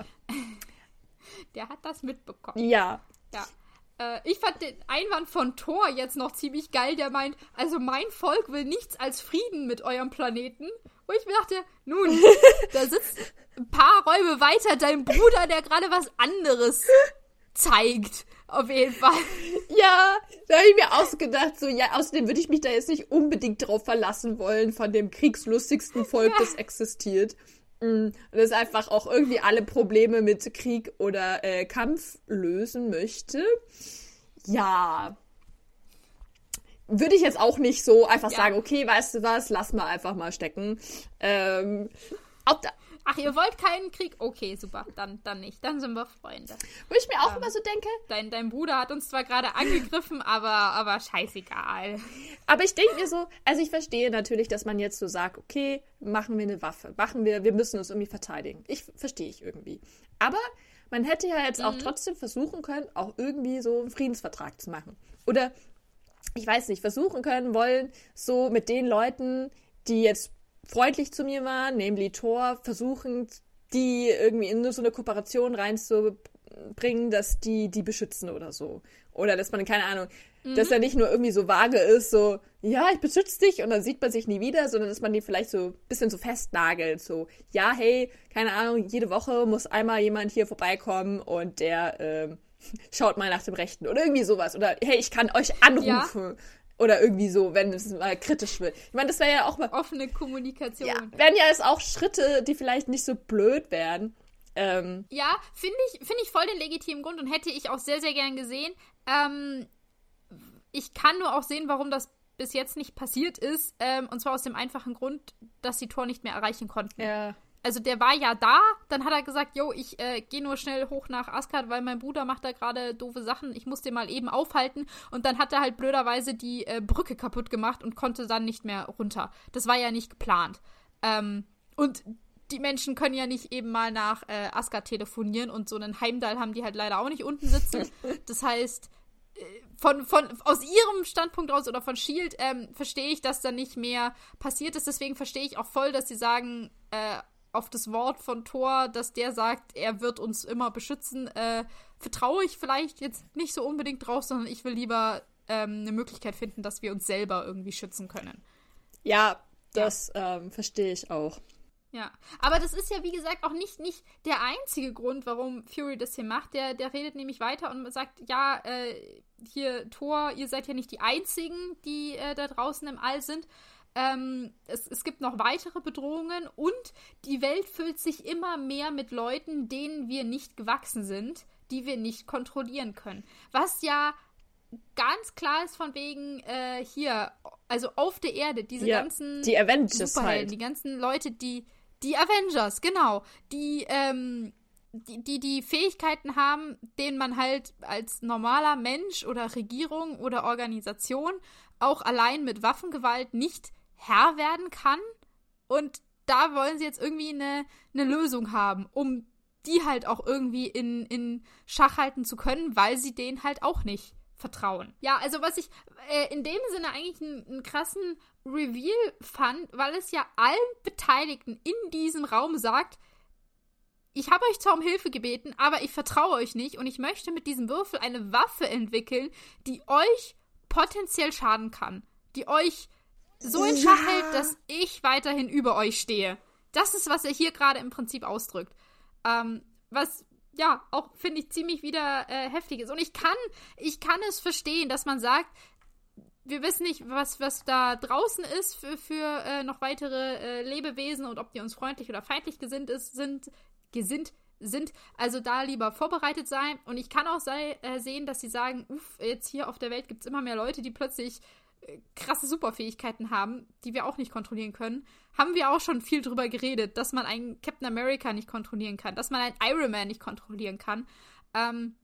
Der hat das mitbekommen. Ja. Ja. Äh, ich fand den Einwand von Thor jetzt noch ziemlich geil, der meint, also mein Volk will nichts als Frieden mit eurem Planeten. Wo ich mir dachte, nun, da sitzt ein paar Räume weiter dein Bruder, der gerade was anderes zeigt. Auf jeden Fall. Ja, da habe ich mir ausgedacht, so, ja, außerdem würde ich mich da jetzt nicht unbedingt drauf verlassen wollen, von dem kriegslustigsten Volk, ja. das existiert. Und das einfach auch irgendwie alle Probleme mit Krieg oder äh, Kampf lösen möchte. Ja. Würde ich jetzt auch nicht so einfach ja. sagen, okay, weißt du was, lass mal einfach mal stecken. Ähm, ob da Ach, ihr wollt keinen Krieg? Okay, super, dann, dann nicht. Dann sind wir Freunde. Wo ich mir auch ähm, immer so denke... Dein, dein Bruder hat uns zwar gerade angegriffen, aber, aber scheißegal. Aber ich denke mir so, also ich verstehe natürlich, dass man jetzt so sagt, okay, machen wir eine Waffe, machen wir, wir müssen uns irgendwie verteidigen. Ich verstehe ich irgendwie. Aber man hätte ja jetzt mhm. auch trotzdem versuchen können, auch irgendwie so einen Friedensvertrag zu machen. Oder, ich weiß nicht, versuchen können, wollen, so mit den Leuten, die jetzt freundlich zu mir waren, nämlich Thor, versuchen, die irgendwie in so eine Kooperation reinzubringen, dass die die beschützen oder so. Oder dass man, keine Ahnung, mhm. dass er nicht nur irgendwie so vage ist, so, ja, ich beschütze dich und dann sieht man sich nie wieder, sondern dass man die vielleicht so ein bisschen so festnagelt, so, ja, hey, keine Ahnung, jede Woche muss einmal jemand hier vorbeikommen und der äh, schaut mal nach dem Rechten oder irgendwie sowas. Oder, hey, ich kann euch anrufen. Ja. Oder irgendwie so, wenn es mal kritisch wird. Ich meine, das wäre ja auch mal... Offene Kommunikation. Ja, wären ja jetzt auch Schritte, die vielleicht nicht so blöd wären. Ähm, ja, finde ich, finde ich voll den legitimen Grund und hätte ich auch sehr, sehr gern gesehen. Ähm, ich kann nur auch sehen, warum das bis jetzt nicht passiert ist. Ähm, und zwar aus dem einfachen Grund, dass sie Thor nicht mehr erreichen konnten. Ja. Also der war ja da, dann hat er gesagt, yo, ich äh, gehe nur schnell hoch nach Asgard, weil mein Bruder macht da gerade doofe Sachen, ich muss den mal eben aufhalten. Und dann hat er halt blöderweise die äh, Brücke kaputt gemacht und konnte dann nicht mehr runter. Das war ja nicht geplant. Ähm, und die Menschen können ja nicht eben mal nach äh, Asgard telefonieren und so einen Heimdall haben die halt leider auch nicht unten sitzen. Das heißt, Von, von, aus ihrem Standpunkt raus oder von S H I E L D ähm, verstehe ich, dass da nicht mehr passiert ist. Deswegen verstehe ich auch voll, dass sie sagen, äh, auf das Wort von Thor, dass der sagt, er wird uns immer beschützen, äh, vertraue ich vielleicht jetzt nicht so unbedingt drauf, sondern ich will lieber ähm, eine Möglichkeit finden, dass wir uns selber irgendwie schützen können. Ja, das ja. Ähm, verstehe ich auch. Ja, aber das ist ja, wie gesagt, auch nicht, nicht der einzige Grund, warum Fury das hier macht. Der, der redet nämlich weiter und sagt, ja, äh, hier, Thor, ihr seid ja nicht die Einzigen, die äh, da draußen im All sind. Ähm, es, es gibt noch weitere Bedrohungen und die Welt füllt sich immer mehr mit Leuten, denen wir nicht gewachsen sind, die wir nicht kontrollieren können. Was ja ganz klar ist von wegen äh, hier, also auf der Erde, diese ja, ganzen die Avengers Superhelden, halt. Die ganzen Leute, die Die Avengers, genau. Die, ähm, die, die die Fähigkeiten haben, denen man halt als normaler Mensch oder Regierung oder Organisation auch allein mit Waffengewalt nicht Herr werden kann. Und da wollen sie jetzt irgendwie eine, eine Lösung haben, um die halt auch irgendwie in, in Schach halten zu können, weil sie denen halt auch nicht vertrauen. Ja, also was ich äh, in dem Sinne eigentlich einen, einen krassen Reveal fand, weil es ja allen Beteiligten in diesem Raum sagt, ich habe euch zwar um Hilfe gebeten, aber ich vertraue euch nicht und ich möchte mit diesem Würfel eine Waffe entwickeln, die euch potenziell schaden kann. Die euch so in Schach ja. hält, dass ich weiterhin über euch stehe. Das ist, was er hier gerade im Prinzip ausdrückt. Ähm, was ja, auch finde ich ziemlich wieder äh, heftig ist. Und ich kann, ich kann es verstehen, dass man sagt, wir wissen nicht, was, was da draußen ist für, für äh, noch weitere äh, Lebewesen und ob die uns freundlich oder feindlich gesinnt ist, sind, gesinnt sind. Also da lieber vorbereitet sein. Und ich kann auch sei, äh, sehen, dass sie sagen, uff, jetzt hier auf der Welt gibt es immer mehr Leute, die plötzlich äh, krasse Superfähigkeiten haben, die wir auch nicht kontrollieren können. Haben wir auch schon viel drüber geredet, dass man einen Captain America nicht kontrollieren kann, dass man einen Iron Man nicht kontrollieren kann. Ähm,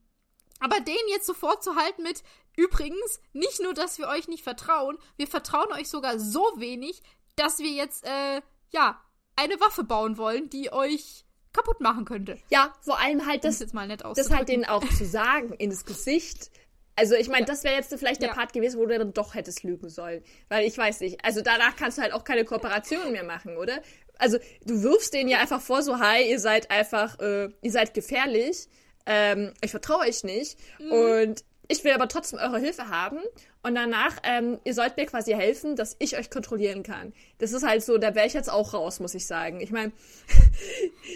aber den jetzt so vorzuhalten mit, übrigens, nicht nur, dass wir euch nicht vertrauen, wir vertrauen euch sogar so wenig, dass wir jetzt, äh, ja, eine Waffe bauen wollen, die euch kaputt machen könnte. Ja, vor allem halt das, jetzt mal nett das halt denen auch zu sagen, ins Gesicht. Also ich meine, ja. das wäre jetzt vielleicht der ja. Part gewesen, wo du dann doch hättest lügen sollen. Weil ich weiß nicht, also danach kannst du halt auch keine Kooperation mehr machen, oder? Also du wirfst denen ja einfach vor, so, hi, ihr seid einfach, äh, ihr seid gefährlich, ähm, ich vertraue euch nicht mhm. und ich will aber trotzdem eure Hilfe haben und danach, ähm, ihr sollt mir quasi helfen, dass ich euch kontrollieren kann. Das ist halt so, da wäre ich jetzt auch raus, muss ich sagen. Ich meine,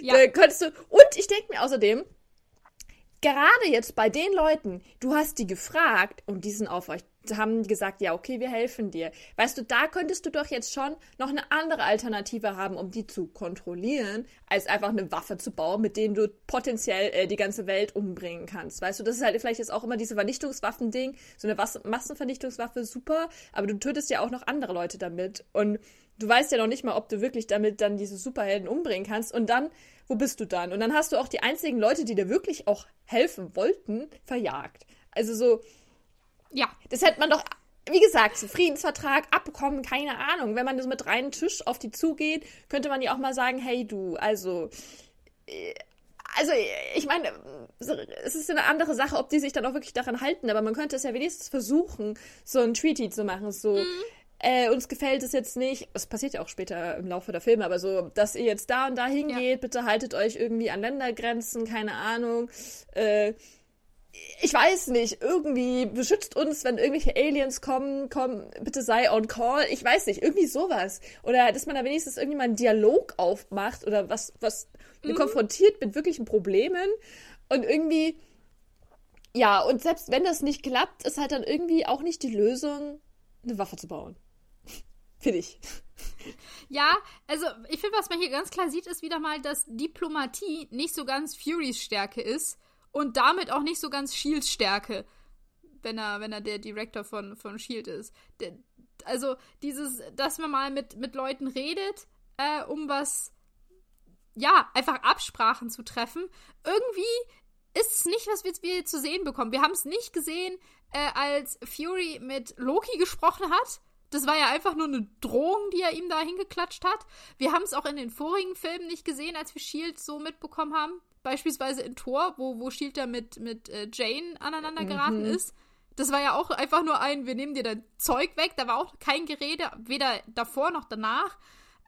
ja. da könntest du... Und ich denke mir außerdem, gerade jetzt bei den Leuten, du hast die gefragt und die sind auf euch, haben gesagt, ja okay, wir helfen dir. Weißt du, da könntest du doch jetzt schon noch eine andere Alternative haben, um die zu kontrollieren, als einfach eine Waffe zu bauen, mit denen du potenziell äh, die ganze Welt umbringen kannst. Weißt du, das ist halt vielleicht jetzt auch immer diese Vernichtungswaffen-Ding, so eine Was- Massenvernichtungswaffe, super, aber du tötest ja auch noch andere Leute damit und du weißt ja noch nicht mal, ob du wirklich damit dann diese Superhelden umbringen kannst und dann, wo bist du dann? Und dann hast du auch die einzigen Leute, die dir wirklich auch helfen wollten, verjagt. Also so, ja, das hätte man doch, wie gesagt, Friedensvertrag, Abkommen, keine Ahnung. Wenn man so mit reinen Tisch auf die zugeht, könnte man ja auch mal sagen, hey du, also, also ich meine, es ist eine andere Sache, ob die sich dann auch wirklich daran halten, aber man könnte es ja wenigstens versuchen, so ein Treaty zu machen, so... Mhm. Äh, uns gefällt es jetzt nicht, das passiert ja auch später im Laufe der Filme, aber so, dass ihr jetzt da und da hingeht, ja. bitte haltet euch irgendwie an Ländergrenzen, keine Ahnung, äh, ich weiß nicht, irgendwie beschützt uns, wenn irgendwelche Aliens kommen, komm, bitte sei on call, ich weiß nicht, irgendwie sowas. Oder dass man da wenigstens irgendwie mal einen Dialog aufmacht oder was, was mhm. konfrontiert mit wirklichen Problemen und irgendwie, ja, und selbst wenn das nicht klappt, ist halt dann irgendwie auch nicht die Lösung, eine Waffe zu bauen. Finde ich. Ja, also ich finde, was man hier ganz klar sieht, ist wieder mal, dass Diplomatie nicht so ganz Furys Stärke ist und damit auch nicht so ganz S H I E L D Stärke, wenn er, wenn er der Director von, von S H I E L D ist. Der, also dieses, dass man mal mit, mit Leuten redet, äh, um was, ja, einfach Absprachen zu treffen. Irgendwie ist es nicht, was wir, wir zu sehen bekommen. Wir haben es nicht gesehen, äh, als Fury mit Loki gesprochen hat. Das war ja einfach nur eine Drohung, die er ihm da hingeklatscht hat. Wir haben es auch in den vorigen Filmen nicht gesehen, als wir S H I E L D so mitbekommen haben. Beispielsweise in Thor, wo, wo S H I E L D da mit, mit Jane aneinander geraten mhm. ist. Das war ja auch einfach nur ein, wir nehmen dir dein Zeug weg. Da war auch kein Gerede, weder davor noch danach.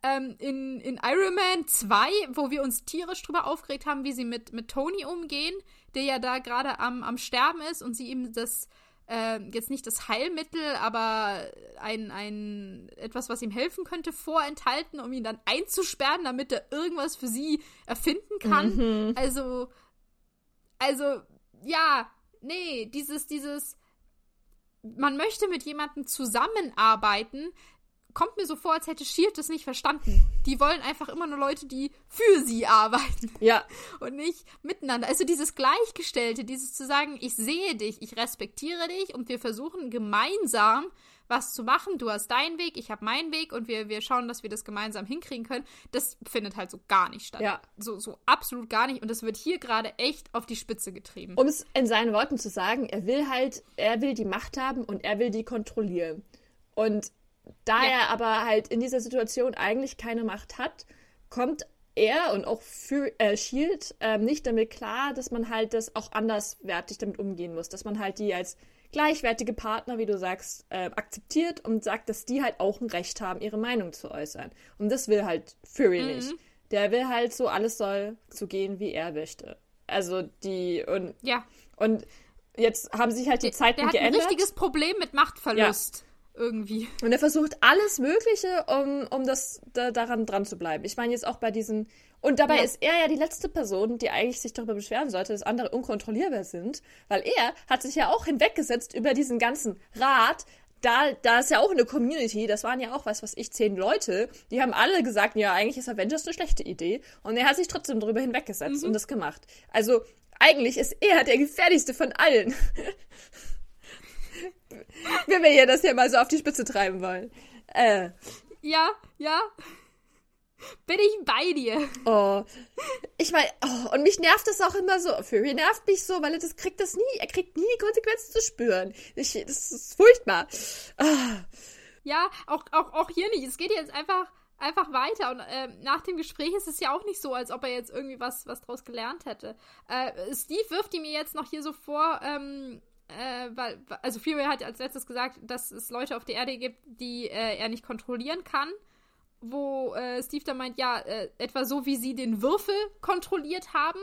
Ähm, in, in Iron Man zwei, wo wir uns tierisch drüber aufgeregt haben, wie sie mit, mit Tony umgehen, der ja da gerade am, am Sterben ist und sie ihm das... jetzt nicht das Heilmittel, aber ein, ein etwas, was ihm helfen könnte, vorenthalten, um ihn dann einzusperren, damit er irgendwas für sie erfinden kann. Mhm. Also, also, ja, nee, dieses, dieses, man möchte mit jemandem zusammenarbeiten, kommt mir so vor, als hätte S H I E L D das nicht verstanden. Die wollen einfach immer nur Leute, die für sie arbeiten. Ja. Und nicht miteinander. Also dieses Gleichgestellte, dieses zu sagen, ich sehe dich, ich respektiere dich und wir versuchen gemeinsam was zu machen. Du hast deinen Weg, ich habe meinen Weg und wir, wir schauen, dass wir das gemeinsam hinkriegen können. Das findet halt so gar nicht statt. Ja. So, so absolut gar nicht. Und das wird hier gerade echt auf die Spitze getrieben. Um es in seinen Worten zu sagen, er will halt, er will die Macht haben und er will die kontrollieren. Und da ja. er aber halt in dieser Situation eigentlich keine Macht hat, kommt er und auch für, äh, S H I E L D äh, nicht damit klar, dass man halt das auch anderswertig damit umgehen muss. Dass man halt die als gleichwertige Partner, wie du sagst, äh, akzeptiert und sagt, dass die halt auch ein Recht haben, ihre Meinung zu äußern. Und das will halt Fury mhm. nicht. Der will halt so, alles soll so gehen, wie er möchte. Also die... Und, ja. Und jetzt haben sich halt die der, Zeiten der geändert. Der hat ein richtiges Problem mit Machtverlust. Ja. Irgendwie. Und er versucht alles Mögliche, um, um das da, daran dran zu bleiben. Ich meine jetzt auch bei diesen... Und dabei ja. ist er ja die letzte Person, die eigentlich sich darüber beschweren sollte, dass andere unkontrollierbar sind, weil er hat sich ja auch hinweggesetzt über diesen ganzen Rat. Da, da ist ja auch eine Community, das waren ja auch, was weiß ich, zehn Leute, die haben alle gesagt, ja, eigentlich ist Avengers eine schlechte Idee. Und er hat sich trotzdem darüber hinweggesetzt mhm. und das gemacht. Also eigentlich ist er der gefährlichste von allen. Wenn wir ja das hier mal so auf die Spitze treiben wollen. Äh. Ja, ja. Bin ich bei dir. Oh. Ich meine, oh, und mich nervt das auch immer so. Fury nervt mich so, weil er das kriegt das nie. Er kriegt nie die Konsequenzen zu spüren. Ich, das ist furchtbar. Oh. Ja, auch, auch, auch hier nicht. Es geht jetzt einfach, einfach weiter. Und äh, nach dem Gespräch ist es ja auch nicht so, als ob er jetzt irgendwie was, was draus gelernt hätte. Äh, Steve wirft ihm jetzt noch hier so vor, ähm, Äh, weil, also Fury hat als letztes gesagt, dass es Leute auf der Erde gibt, die äh, er nicht kontrollieren kann, wo äh, Steve dann meint, ja, äh, etwa so, wie sie den Würfel kontrolliert haben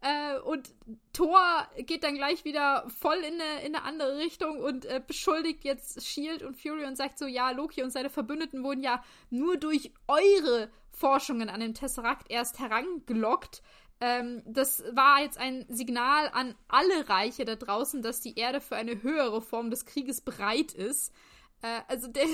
äh, und Thor geht dann gleich wieder voll in eine, in eine andere Richtung und äh, beschuldigt jetzt S H I E L D und Fury und sagt so, ja, Loki und seine Verbündeten wurden ja nur durch eure Forschungen an dem Tesseract erst herangelockt. Ähm, das war jetzt ein Signal an alle Reiche da draußen, dass die Erde für eine höhere Form des Krieges bereit ist. Äh, also der,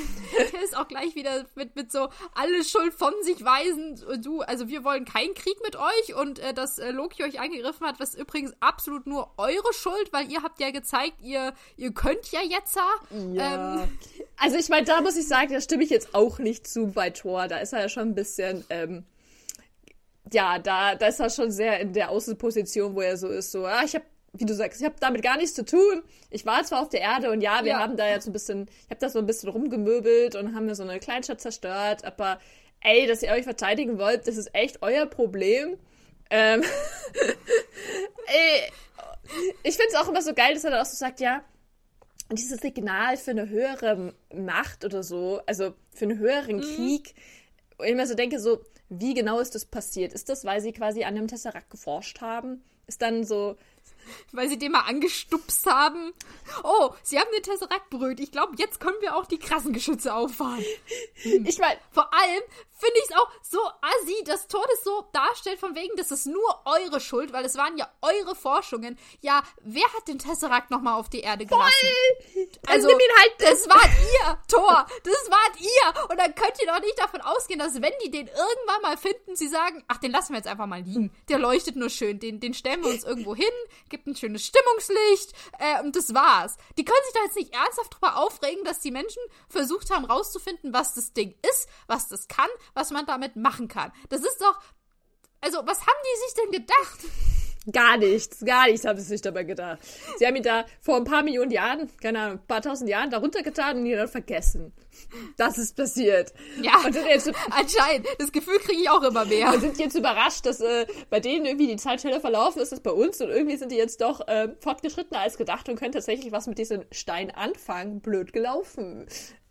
der ist auch gleich wieder mit, mit so alle Schuld von sich weisen. Du, also wir wollen keinen Krieg mit euch und äh, dass äh, Loki euch angegriffen hat, was übrigens absolut nur eure Schuld, weil ihr habt ja gezeigt, ihr, ihr könnt ja jetzt. Ja. Ähm, also ich meine, da muss ich sagen, da stimme ich jetzt auch nicht zu bei Thor. Da ist er ja schon ein bisschen... Ähm Ja, da, da ist er schon sehr in der Außenposition, wo er so ist, so, ah, ich habe, wie du sagst, ich habe damit gar nichts zu tun. Ich war zwar auf der Erde und ja, wir ja. haben da jetzt ein bisschen, ich habe da so ein bisschen rumgemöbelt und haben mir so eine Kleinstadt zerstört, aber ey, dass ihr euch verteidigen wollt, das ist echt euer Problem. Ähm, ey, ich find's auch immer so geil, dass er dann auch so sagt, ja, dieses Signal für eine höhere Macht oder so, also für einen höheren mhm. Krieg, wo ich immer so denke, so, wie genau ist das passiert? Ist das, weil sie quasi an dem Tesseract geforscht haben? Ist dann so, Weil sie den mal angestupst haben. Oh, sie haben den Tesseract berührt. Ich glaube, jetzt können wir auch die krassen Geschütze auffahren. Ich meine, vor allem finde ich es auch so assi, dass Thor das so darstellt, von wegen, das ist nur eure Schuld, weil es waren ja eure Forschungen. Ja, wer hat den Tesseract nochmal auf die Erde gelassen? Voll! Also, nimm ihn halt. Das wart ihr, Thor. Das wart ihr. Und dann könnt ihr doch nicht davon ausgehen, dass wenn die den irgendwann mal finden, sie sagen, ach, den lassen wir jetzt einfach mal liegen. Der leuchtet nur schön. Den, den stellen wir uns irgendwo hin, gibt ein schönes Stimmungslicht äh, und das war's. Die können sich da jetzt nicht ernsthaft drüber aufregen, dass die Menschen versucht haben, rauszufinden, was das Ding ist, was das kann, was man damit machen kann. Das ist doch... Also, was haben die sich denn gedacht? Gar nichts, gar nichts haben sie sich dabei gedacht. Sie haben ihn da vor ein paar Millionen Jahren, keine Ahnung, ein paar tausend Jahren da runtergetan und ihn dann vergessen. Das ist passiert. Ja, und sind jetzt, anscheinend. Das Gefühl kriege ich auch immer mehr. Wir sind jetzt überrascht, dass äh, bei denen irgendwie die Zeit schneller verlaufen ist als bei uns und irgendwie sind die jetzt doch äh, fortgeschrittener als gedacht und können tatsächlich was mit diesem Stein anfangen. Blöd gelaufen.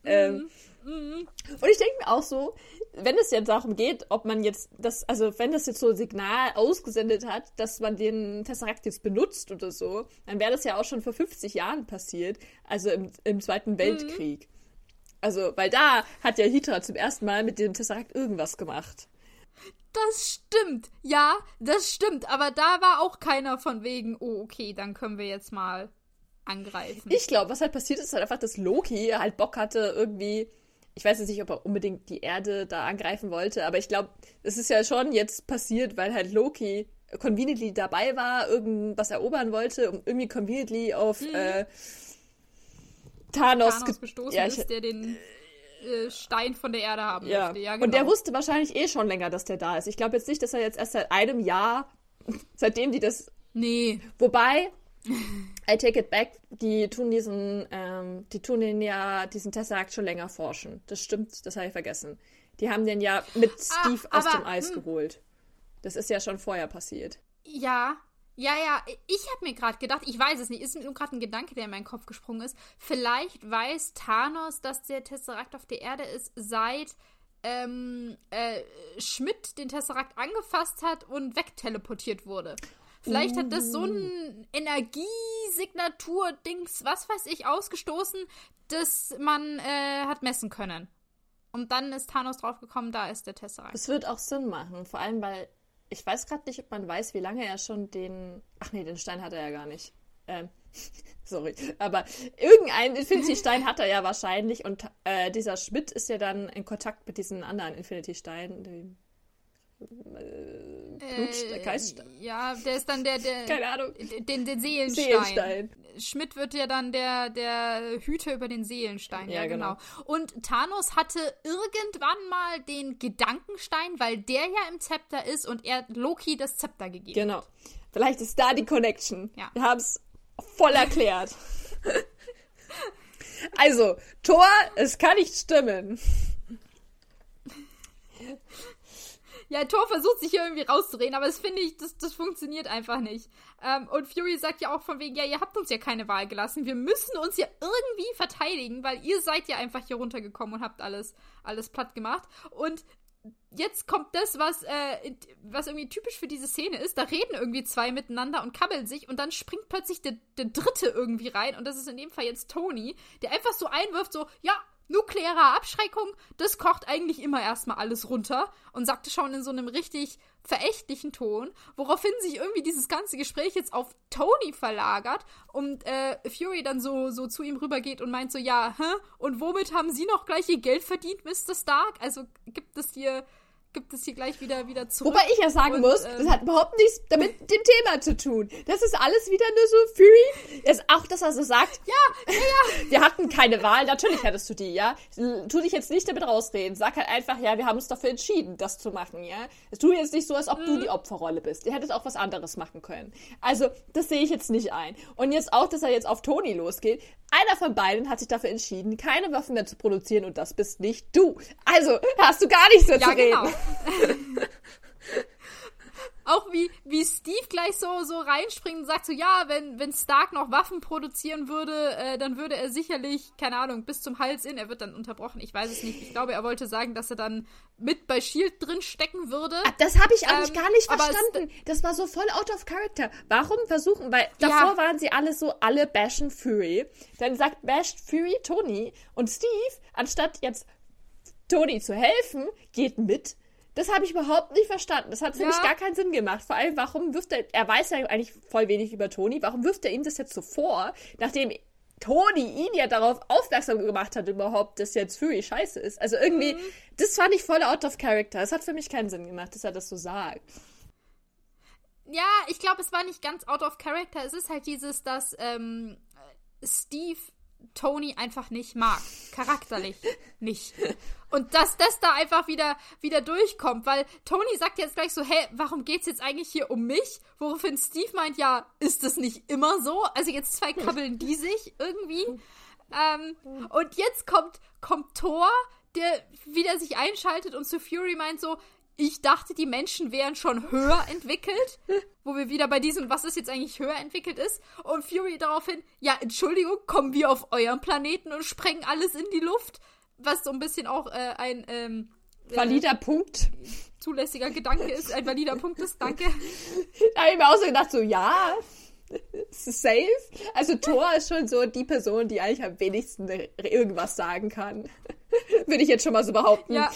Mhm. Ähm, mhm. Und ich denke mir auch so, wenn es jetzt darum geht, ob man jetzt das, also wenn das jetzt so ein Signal ausgesendet hat, dass man den Tesseract jetzt benutzt oder so, dann wäre das ja auch schon vor fünfzig Jahren passiert, also im, im Zweiten Weltkrieg. Mhm. Also, weil da hat ja Hydra zum ersten Mal mit dem Tesseract irgendwas gemacht. Das stimmt, ja, das stimmt, aber da war auch keiner von wegen, oh, okay, dann können wir jetzt mal angreifen. Ich glaube, was halt passiert ist, ist halt einfach, dass Loki halt Bock hatte, irgendwie... Ich weiß jetzt nicht, ob er unbedingt die Erde da angreifen wollte, aber ich glaube, es ist ja schon jetzt passiert, weil halt Loki conveniently dabei war, irgendwas erobern wollte und irgendwie conveniently auf mhm. äh, Thanos, Thanos gestoßen ja, ich, ist, der den äh, Stein von der Erde haben ja. möchte. Ja, genau. Und der wusste wahrscheinlich eh schon länger, dass der da ist. Ich glaube jetzt nicht, dass er jetzt erst seit einem Jahr, seitdem die das... Nee. Wobei... I take it back, die tun diesen, ähm, die tun den ja, diesen Tesseract schon länger forschen. Das stimmt, das habe ich vergessen. Die haben den ja mit Steve ah, aus aber, dem Eis hm. geholt. Das ist ja schon vorher passiert. Ja, ja, ja. Ich habe mir gerade gedacht, ich weiß es nicht, ist mir gerade ein Gedanke, der in meinen Kopf gesprungen ist. Vielleicht weiß Thanos, dass der Tesseract auf der Erde ist, seit ähm, äh, Schmidt den Tesseract angefasst hat und wegteleportiert wurde. Vielleicht hat das so ein Energiesignatur-Dings, was weiß ich, ausgestoßen, das man äh, hat messen können. Und dann ist Thanos draufgekommen, da ist der Tesseract. Das wird auch Sinn machen, vor allem, weil ich weiß gerade nicht, ob man weiß, wie lange er schon den... Ach nee, den Stein hat er ja gar nicht. Ähm, sorry. Aber irgendeinen Infinity-Stein hat er ja wahrscheinlich und äh, dieser Schmidt ist ja dann in Kontakt mit diesen anderen Infinity-Steinen, dem Blutstein. Äh, ja, der ist dann der, der keine Ahnung. Den, den Seelenstein. Seelenstein. Schmidt wird ja dann der, der Hüter über den Seelenstein. Ja, ja genau. genau. Und Thanos hatte irgendwann mal den Gedankenstein, weil der ja im Zepter ist und er Loki das Zepter gegeben genau. hat. Genau. Vielleicht ist da die Connection. Ja. Wir haben es voll erklärt. Also, Thor, es kann nicht stimmen. Ja, Thor versucht sich hier irgendwie rauszureden, aber das finde ich, das, das funktioniert einfach nicht. Ähm, und Fury sagt ja auch von wegen, ja, ihr habt uns ja keine Wahl gelassen. Wir müssen uns ja irgendwie verteidigen, weil ihr seid ja einfach hier runtergekommen und habt alles, alles platt gemacht. Und jetzt kommt das, was, äh, was irgendwie typisch für diese Szene ist. Da reden irgendwie zwei miteinander und kabbeln sich und dann springt plötzlich der, der Dritte irgendwie rein. Und das ist in dem Fall jetzt Tony, der einfach so einwirft, so, ja, nukleare Abschreckung, das kocht eigentlich immer erstmal alles runter und sagte schon in so einem richtig verächtlichen Ton, woraufhin sich irgendwie dieses ganze Gespräch jetzt auf Tony verlagert und äh, Fury dann so, so zu ihm rübergeht und meint so, ja, hä? Und womit haben Sie noch gleich Ihr Geld verdient, Mister Stark? Also gibt es hier, gibt es hier gleich wieder, wieder zurück. Wobei ich ja sagen und, muss, ähm, das hat überhaupt nichts damit mit dem Thema zu tun. Das ist alles wieder nur so Fury. Das, auch, dass er so sagt, ja, ja, ja. Wir hatten keine Wahl, natürlich hattest du die, ja. Tu dich jetzt nicht damit rausreden. Sag halt einfach, ja, wir haben uns dafür entschieden, das zu machen, ja. Tu jetzt nicht so, als ob mhm. du die Opferrolle bist. Du hättest auch was anderes machen können. Also, das sehe ich jetzt nicht ein. Und jetzt auch, dass er jetzt auf Tony losgeht. Einer von beiden hat sich dafür entschieden, keine Waffen mehr zu produzieren und das bist nicht du. Also, hast du gar nichts mehr ja, zu reden. Genau. auch wie, wie Steve gleich so, so reinspringt und sagt so, ja, wenn, wenn Stark noch Waffen produzieren würde, äh, dann würde er sicherlich, keine Ahnung, bis zum Hals in, er wird dann unterbrochen, ich weiß es nicht. Ich glaube, er wollte sagen, dass er dann mit bei S H I E L D drin stecken würde. Das habe ich eigentlich ähm, gar nicht verstanden. Es, das war so voll out of character. Warum versuchen, weil davor ja. waren sie alle so, alle bashen Fury. Dann sagt basht Fury Tony und Steve, anstatt jetzt Tony zu helfen, geht mit. Das habe ich überhaupt nicht verstanden. Das hat für ja. mich gar keinen Sinn gemacht. Vor allem, warum wirft er, er weiß ja eigentlich voll wenig über Tony, warum wirft er ihm das jetzt so vor, nachdem Tony ihn ja darauf aufmerksam gemacht hat überhaupt, dass jetzt Fury scheiße ist. Also irgendwie, mhm. das fand ich voll out of character. Das hat für mich keinen Sinn gemacht, dass er das so sagt. Ja, ich glaube, es war nicht ganz out of character. Es ist halt dieses, dass ähm, Steve Tony einfach nicht mag. Charakterlich nicht. Und dass das da einfach wieder, wieder durchkommt, weil Tony sagt jetzt gleich so, hey, warum geht's jetzt eigentlich hier um mich? Woraufhin Steve meint, ja, ist das nicht immer so? Also jetzt zwei krabbeln die sich irgendwie. Ähm, und jetzt kommt, kommt Thor, der wieder sich einschaltet und zu Fury meint so, ich dachte, die Menschen wären schon höher entwickelt, wo wir wieder bei diesem, was ist jetzt eigentlich höher entwickelt ist, und Fury daraufhin, ja, Entschuldigung, kommen wir auf euren Planeten und sprengen alles in die Luft, was so ein bisschen auch äh, ein ähm, valider äh, Punkt, zulässiger Gedanke ist, ein valider Punkt ist, danke. Da habe ich mir auch so gedacht, so, ja, safe. Also Thor ist schon so die Person, die eigentlich am wenigsten irgendwas sagen kann. Würde ich jetzt schon mal so behaupten. Ja.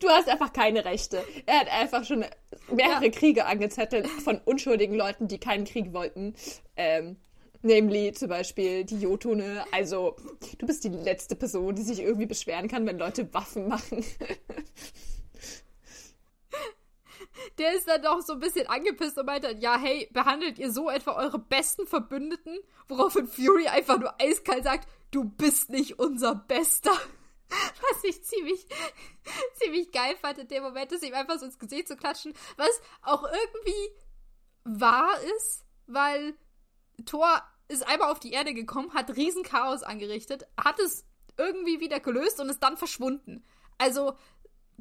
Du hast einfach keine Rechte. Er hat einfach schon mehrere ja. Kriege angezettelt von unschuldigen Leuten, die keinen Krieg wollten. Ähm, nämlich zum Beispiel die Jotune. Also, du bist die letzte Person, die sich irgendwie beschweren kann, wenn Leute Waffen machen. Der ist dann doch so ein bisschen angepisst und meinte, ja, hey, behandelt ihr so etwa eure besten Verbündeten? Woraufhin Fury einfach nur eiskalt sagt, du bist nicht unser Bester. Was ich ziemlich, ziemlich geil fand in dem Moment, ist ihm einfach so ins Gesicht zu klatschen, was auch irgendwie wahr ist, weil Thor ist einmal auf die Erde gekommen, hat riesen Chaos angerichtet, hat es irgendwie wieder gelöst und ist dann verschwunden. Also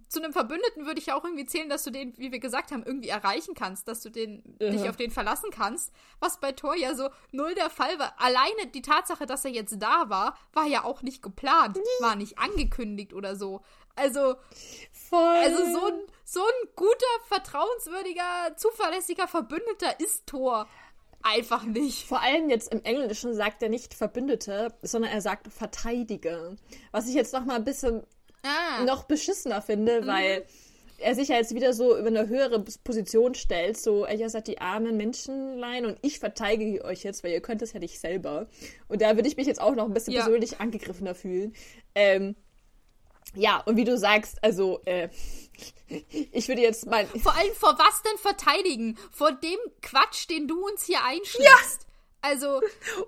zu einem Verbündeten würde ich auch irgendwie zählen, dass du den, wie wir gesagt haben, irgendwie erreichen kannst, dass du den, ja. dich auf den verlassen kannst, was bei Thor ja so null der Fall war. Alleine die Tatsache, dass er jetzt da war, war ja auch nicht geplant, war nicht angekündigt oder so. Also, voll. also so, ein, so ein guter, vertrauenswürdiger, zuverlässiger Verbündeter ist Thor einfach nicht. Vor allem jetzt im Englischen sagt er nicht Verbündete, sondern er sagt Verteidiger. Was ich jetzt noch mal ein bisschen Ah. noch beschissener finde, weil mhm. er sich ja jetzt wieder so über eine höhere Position stellt, so, er sagt, die armen Menschenlein und ich verteidige euch jetzt, weil ihr könnt es ja nicht selber. Und da würde ich mich jetzt auch noch ein bisschen ja. persönlich angegriffener fühlen. Ähm, ja, und wie du sagst, also, äh, ich würde jetzt mal... Vor allem, vor was denn verteidigen? Vor dem Quatsch, den du uns hier einschließt. Ja. Also,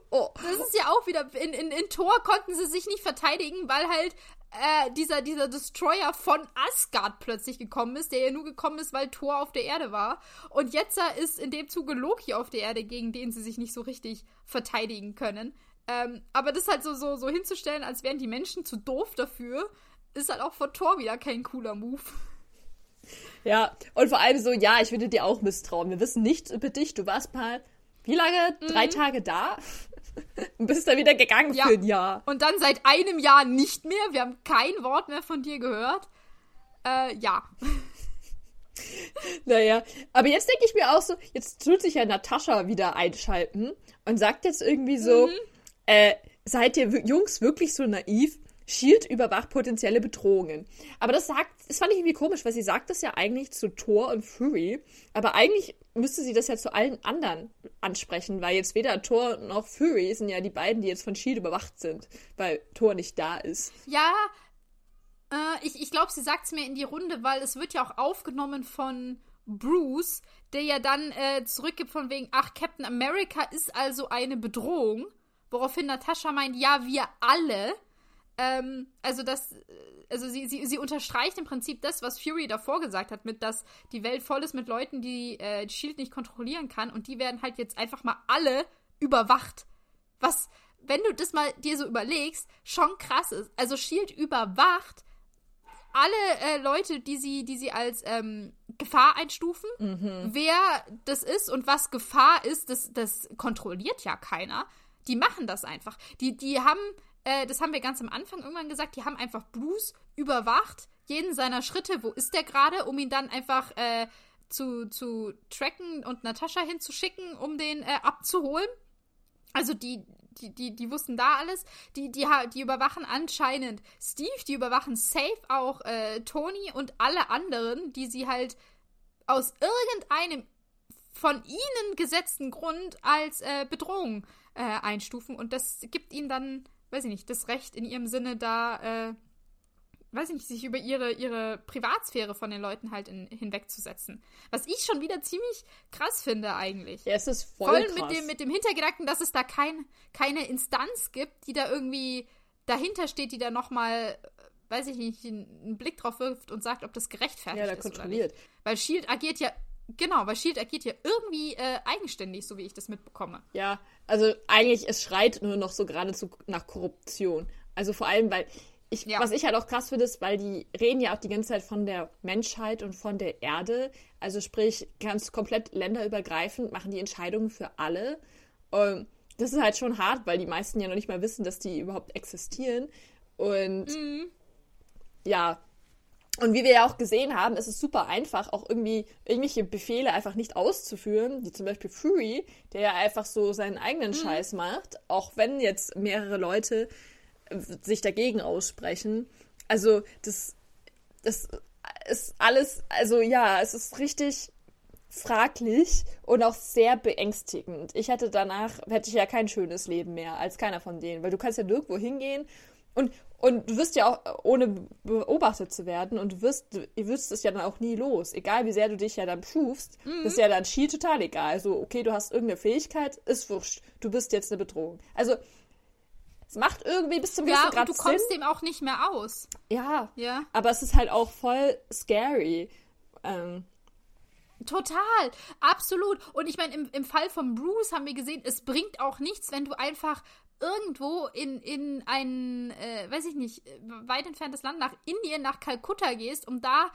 oh. das ist ja auch wieder, in, in, in Thor konnten sie sich nicht verteidigen, weil halt Äh, dieser, dieser Destroyer von Asgard plötzlich gekommen ist, der ja nur gekommen ist, weil Thor auf der Erde war. Und jetzt ist in dem Zuge Loki auf der Erde, gegen den sie sich nicht so richtig verteidigen können. Ähm, aber das halt so, so, so hinzustellen, als wären die Menschen zu doof dafür, ist halt auch von Thor wieder kein cooler Move. Ja, und vor allem so, ja, ich würde dir auch misstrauen. Wir wissen nichts über dich. Du warst mal, wie lange? Mhm. Drei Tage da? Du bist dann wieder gegangen ja. für ein Jahr. Und dann seit einem Jahr nicht mehr. Wir haben kein Wort mehr von dir gehört. Äh, ja. Naja, aber jetzt denke ich mir auch so, jetzt tut sich ja Natascha wieder einschalten und sagt jetzt irgendwie so, mhm. äh, seid ihr Jungs wirklich so naiv? S H I E L D überwacht potenzielle Bedrohungen. Aber das sagt, das fand ich irgendwie komisch, weil sie sagt das ja eigentlich zu Thor und Fury, aber eigentlich müsste sie das ja zu allen anderen ansprechen, weil jetzt weder Thor noch Fury sind ja die beiden, die jetzt von S H I E L D überwacht sind, weil Thor nicht da ist. Ja, äh, ich, ich glaube, sie sagt es mir in die Runde, weil es wird ja auch aufgenommen von Bruce, der ja dann äh, zurückgibt von wegen, ach, Captain America ist also eine Bedrohung, woraufhin Natasha meint, ja, wir alle. Also, das, also sie, sie, sie unterstreicht im Prinzip das, was Fury davor gesagt hat, mit, dass die Welt voll ist mit Leuten, die äh, S H I E L D nicht kontrollieren kann, und die werden halt jetzt einfach mal alle überwacht. Was, wenn du das mal dir so überlegst, schon krass ist. Also S H I E L D überwacht alle äh, Leute, die sie, die sie als ähm, Gefahr einstufen. Mhm. Wer das ist und was Gefahr ist, das, das kontrolliert ja keiner. Die machen das einfach. Die, die haben, äh, das haben wir ganz am Anfang irgendwann gesagt, die haben einfach Bruce überwacht, jeden seiner Schritte, wo ist der gerade, um ihn dann einfach äh, zu, zu tracken und Natascha hinzuschicken, um den äh, abzuholen. Also die, die, die, die wussten da alles. Die, die, die überwachen anscheinend Steve, die überwachen safe auch äh, Tony und alle anderen, die sie halt aus irgendeinem von ihnen gesetzten Grund als äh, Bedrohung äh, einstufen. Und das gibt ihnen dann, weiß ich nicht, das Recht in ihrem Sinne da, äh, weiß ich nicht, sich über ihre, ihre Privatsphäre von den Leuten halt in, hinwegzusetzen. Was ich schon wieder ziemlich krass finde eigentlich. Ja, es ist voll, voll krass. Mit dem, mit dem Hintergedanken, dass es da kein, keine Instanz gibt, die da irgendwie dahinter steht, die da nochmal, weiß ich nicht, einen Blick drauf wirft und sagt, ob das gerechtfertigt ja, da ist kontrolliert. Oder nicht. Weil S H I E L D agiert ja Genau, weil S H I E L D agiert ja irgendwie äh, eigenständig, so wie ich das mitbekomme. Ja, also eigentlich, es schreit nur noch so geradezu nach Korruption. Also vor allem, weil, ich, ja. was ich halt auch krass finde, ist, weil die reden ja auch die ganze Zeit von der Menschheit und von der Erde. Also sprich, ganz komplett länderübergreifend machen die Entscheidungen für alle. Und das ist halt schon hart, weil die meisten ja noch nicht mal wissen, dass die überhaupt existieren. Und mhm. ja... Und wie wir ja auch gesehen haben, ist es super einfach, auch irgendwie irgendwelche Befehle einfach nicht auszuführen, wie zum Beispiel Fury, der ja einfach so seinen eigenen mhm. Scheiß macht, auch wenn jetzt mehrere Leute sich dagegen aussprechen. Also das, das ist alles, also ja, es ist richtig fraglich und auch sehr beängstigend. Ich hätte danach, hätte ich ja kein schönes Leben mehr als keiner von denen, weil du kannst ja nirgendwo hingehen und Und du wirst ja auch, ohne beobachtet zu werden, und du wirst, du wirst es ja dann auch nie los. Egal, wie sehr du dich ja dann proofst, mhm. das ist ja dann S H I E L D total egal. Also, okay, du hast irgendeine Fähigkeit, ist wurscht. Du bist jetzt eine Bedrohung. Also, es macht irgendwie bis zum gewissen ja, Grad Sinn. Ja, du kommst dem auch nicht mehr aus. Ja, ja, aber es ist halt auch voll scary. Ähm. Total, absolut. Und ich meine, im, im Fall von Bruce haben wir gesehen, es bringt auch nichts, wenn du einfach irgendwo in, in ein, äh, weiß ich nicht, weit entferntes Land, nach Indien, nach Kolkata gehst, um da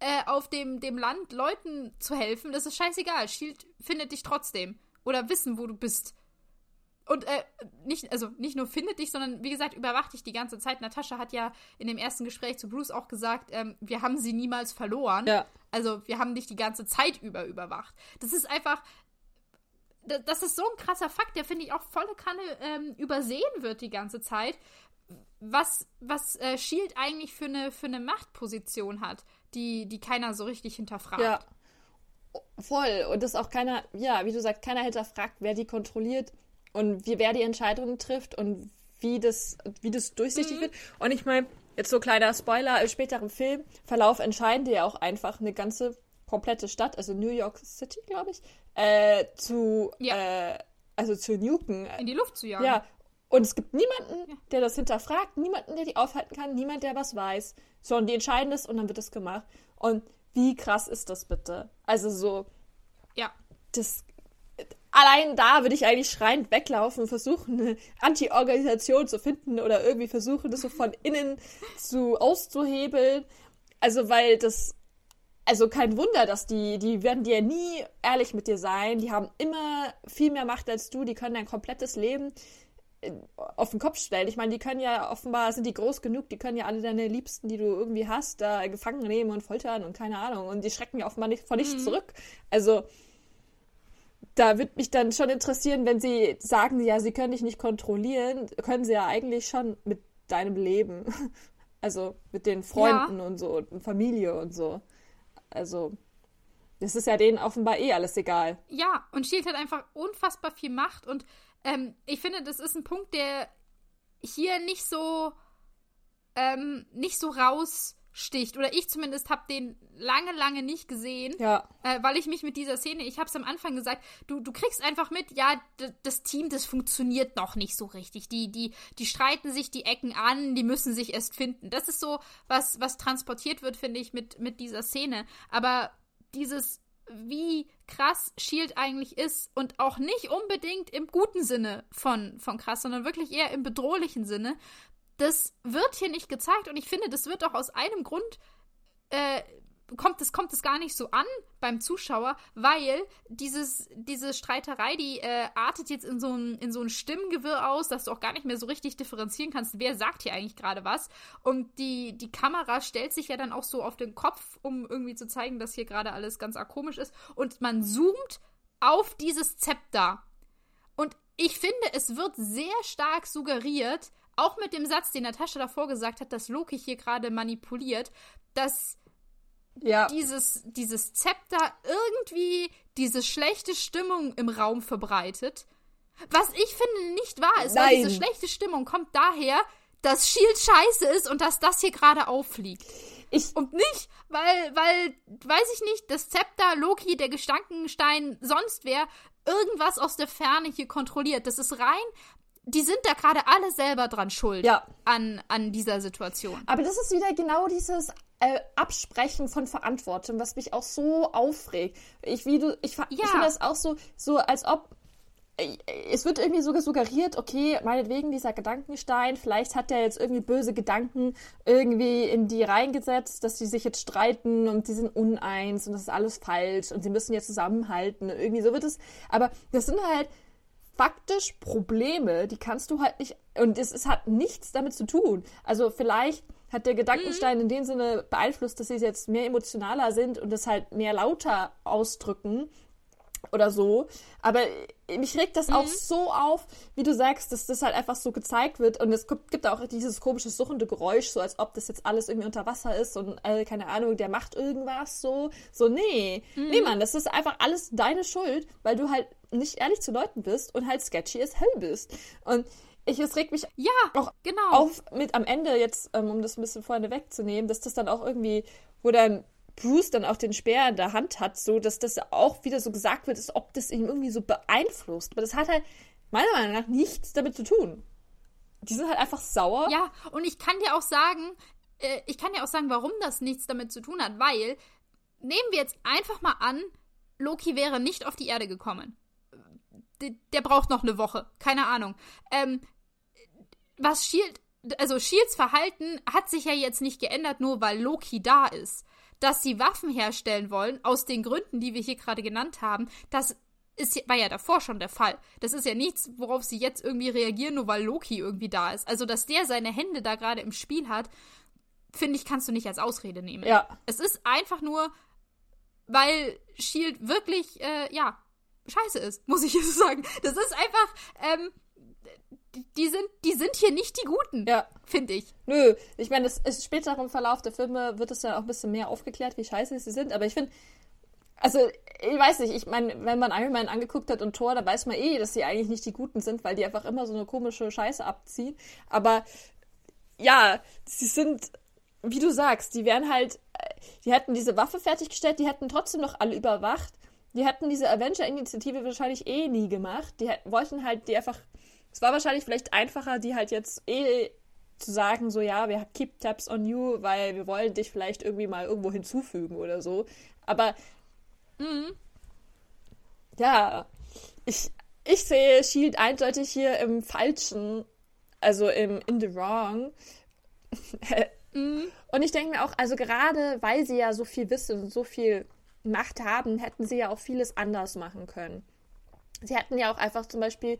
äh, auf dem, dem Land Leuten zu helfen. Das ist scheißegal. S H I E L D findet dich trotzdem. Oder wissen, wo du bist. Und äh, nicht, also nicht nur findet dich, sondern wie gesagt, überwacht dich die ganze Zeit. Natascha hat ja in dem ersten Gespräch zu Bruce auch gesagt, ähm, wir haben sie niemals verloren. Ja. Also wir haben dich die ganze Zeit über überwacht. Das ist einfach, das ist so ein krasser Fakt, der, finde ich, auch volle Kanne ähm, übersehen wird die ganze Zeit, was, was äh, S H I E L D eigentlich für eine, für eine Machtposition hat, die, die keiner so richtig hinterfragt. Ja, voll. Und das auch keiner, ja, wie du sagst, keiner hinterfragt, wer die kontrolliert. Und wie wer die Entscheidungen trifft und wie das, wie das durchsichtig mhm. wird. Und ich meine, jetzt so kleiner Spoiler, im späteren Filmverlauf entscheiden die ja auch einfach eine ganze komplette Stadt, also New York City, glaube ich, äh, zu, ja. äh, also zu nuken. In die Luft zu jagen. Ja. Und es gibt niemanden, ja. der das hinterfragt, niemanden, der die aufhalten kann, niemand, der was weiß. Sondern die entscheiden das und dann wird das gemacht. Und wie krass ist das bitte? Also so, ja, das... Allein da würde ich eigentlich schreiend weglaufen und versuchen, eine Anti-Organisation zu finden oder irgendwie versuchen, das so von innen zu auszuhebeln. Also, weil das, also kein Wunder, dass die, die werden dir nie ehrlich mit dir sein. Die haben immer viel mehr Macht als du. Die können dein komplettes Leben auf den Kopf stellen. Ich meine, die können ja offenbar, sind die groß genug, die können ja alle deine Liebsten, die du irgendwie hast, da gefangen nehmen und foltern und keine Ahnung. Und die schrecken ja offenbar nicht, vor nichts mhm. zurück. Also, da würde mich dann schon interessieren, wenn sie sagen, ja, sie können dich nicht kontrollieren, können sie ja eigentlich schon mit deinem Leben, also mit den Freunden ja. und so und Familie und so. Also das ist ja denen offenbar eh alles egal. Ja, und S H I E L D hat einfach unfassbar viel Macht und ähm, ich finde, das ist ein Punkt, der hier nicht so ähm, nicht so raus sticht. Oder ich zumindest habe den lange, lange nicht gesehen, ja. äh, weil ich mich mit dieser Szene, ich habe es am Anfang gesagt, du, du kriegst einfach mit, ja, d- das Team, das funktioniert noch nicht so richtig. Die, die, die streiten sich die Ecken an, die müssen sich erst finden. Das ist so, was, was transportiert wird, finde ich, mit, mit dieser Szene. Aber dieses, wie krass S H I E L D eigentlich ist und auch nicht unbedingt im guten Sinne von, von krass, sondern wirklich eher im bedrohlichen Sinne, das wird hier nicht gezeigt und ich finde, das wird auch aus einem Grund äh, kommt es kommt es gar nicht so an beim Zuschauer, weil dieses diese Streiterei, die äh, artet jetzt in so ein in so ein Stimmengewirr aus, dass du auch gar nicht mehr so richtig differenzieren kannst, wer sagt hier eigentlich gerade was. Und die die Kamera stellt sich ja dann auch so auf den Kopf, um irgendwie zu zeigen, dass hier gerade alles ganz komisch ist, und man zoomt auf dieses Zepter. Und ich finde, es wird sehr stark suggeriert, auch mit dem Satz, den Natascha davor gesagt hat, dass Loki hier gerade manipuliert, dass ja. dieses, dieses Zepter irgendwie diese schlechte Stimmung im Raum verbreitet. Was ich finde nicht wahr ist, Nein. weil diese schlechte Stimmung kommt daher, dass S H I E L D scheiße ist und dass das hier gerade auffliegt. Ich und nicht, weil, weil, weiß ich nicht, das Zepter, Loki, der Gestankenstein, sonst wer, irgendwas aus der Ferne hier kontrolliert. Das ist rein... Die sind da gerade alle selber dran schuld ja. an, an dieser Situation. Aber das ist wieder genau dieses äh, Absprechen von Verantwortung, was mich auch so aufregt. Ich, wie du, ich, ja. ich finde das auch so, so als ob... Es wird irgendwie sogar suggeriert, okay, meinetwegen dieser Gedankenstein, vielleicht hat der jetzt irgendwie böse Gedanken irgendwie in die reingesetzt, dass die sich jetzt streiten und die sind uneins und das ist alles falsch und sie müssen jetzt zusammenhalten. Irgendwie so wird es. Aber das sind halt faktisch Probleme, die kannst du halt nicht... Und es, es hat nichts damit zu tun. Also vielleicht hat der Gedankenstein mhm. in dem Sinne beeinflusst, dass sie jetzt mehr emotionaler sind und das halt mehr lauter ausdrücken oder so. Aber mich regt das mhm. auch so auf, wie du sagst, dass das halt einfach so gezeigt wird. Und es gibt auch dieses komische, suchende Geräusch, so als ob das jetzt alles irgendwie unter Wasser ist und äh, keine Ahnung, der macht irgendwas so. So, nee. Mhm. Nee, Mann, das ist einfach alles deine Schuld, weil du halt nicht ehrlich zu Leuten bist und halt sketchy as hell bist. Und ich, es regt mich ja, auch genau. auf mit am Ende jetzt, um das ein bisschen vorne wegzunehmen, dass das dann auch irgendwie, wo dann Bruce dann auch den Speer in der Hand hat, so, dass das auch wieder so gesagt wird, als ob das ihn irgendwie so beeinflusst. Aber das hat halt meiner Meinung nach nichts damit zu tun. Die sind halt einfach sauer. Ja, und ich kann dir auch sagen, ich kann dir auch sagen, warum das nichts damit zu tun hat, weil, nehmen wir jetzt einfach mal an, Loki wäre nicht auf die Erde gekommen. Der braucht noch eine Woche. Keine Ahnung. Ähm, was S H I E L D, also S H I E L Ds Verhalten hat sich ja jetzt nicht geändert, nur weil Loki da ist. Dass sie Waffen herstellen wollen, aus den Gründen, die wir hier gerade genannt haben, das ist, war ja davor schon der Fall. Das ist ja nichts, worauf sie jetzt irgendwie reagieren, nur weil Loki irgendwie da ist. Also, dass der seine Hände da gerade im Spiel hat, finde ich, kannst du nicht als Ausrede nehmen. Ja. Es ist einfach nur, weil S H I E L D wirklich, äh, ja, scheiße ist, muss ich so sagen. Das ist einfach, ähm, die sind, die sind hier nicht die Guten, ja. finde ich. Nö, ich meine, es ist später im Verlauf der Filme wird es dann auch ein bisschen mehr aufgeklärt, wie scheiße sie sind, aber ich finde, also, ich weiß nicht, ich meine, wenn man Iron Man angeguckt hat und Thor, dann weiß man eh, dass sie eigentlich nicht die Guten sind, weil die einfach immer so eine komische Scheiße abziehen, aber ja, sie sind, wie du sagst, die wären halt, die hätten diese Waffe fertiggestellt, die hätten trotzdem noch alle überwacht. Die hätten diese Avenger-Initiative wahrscheinlich eh nie gemacht. Die wollten halt die einfach... Es war wahrscheinlich vielleicht einfacher, die halt jetzt eh zu sagen, so ja, wir keep tabs on you, weil wir wollen dich vielleicht irgendwie mal irgendwo hinzufügen oder so. Aber mhm. ja, ich, ich sehe S H I E L D eindeutig hier im Falschen, also im in the wrong. mhm. Und ich denke mir auch, also gerade weil sie ja so viel wissen und so viel Macht haben, hätten sie ja auch vieles anders machen können. Sie hätten ja auch einfach zum Beispiel,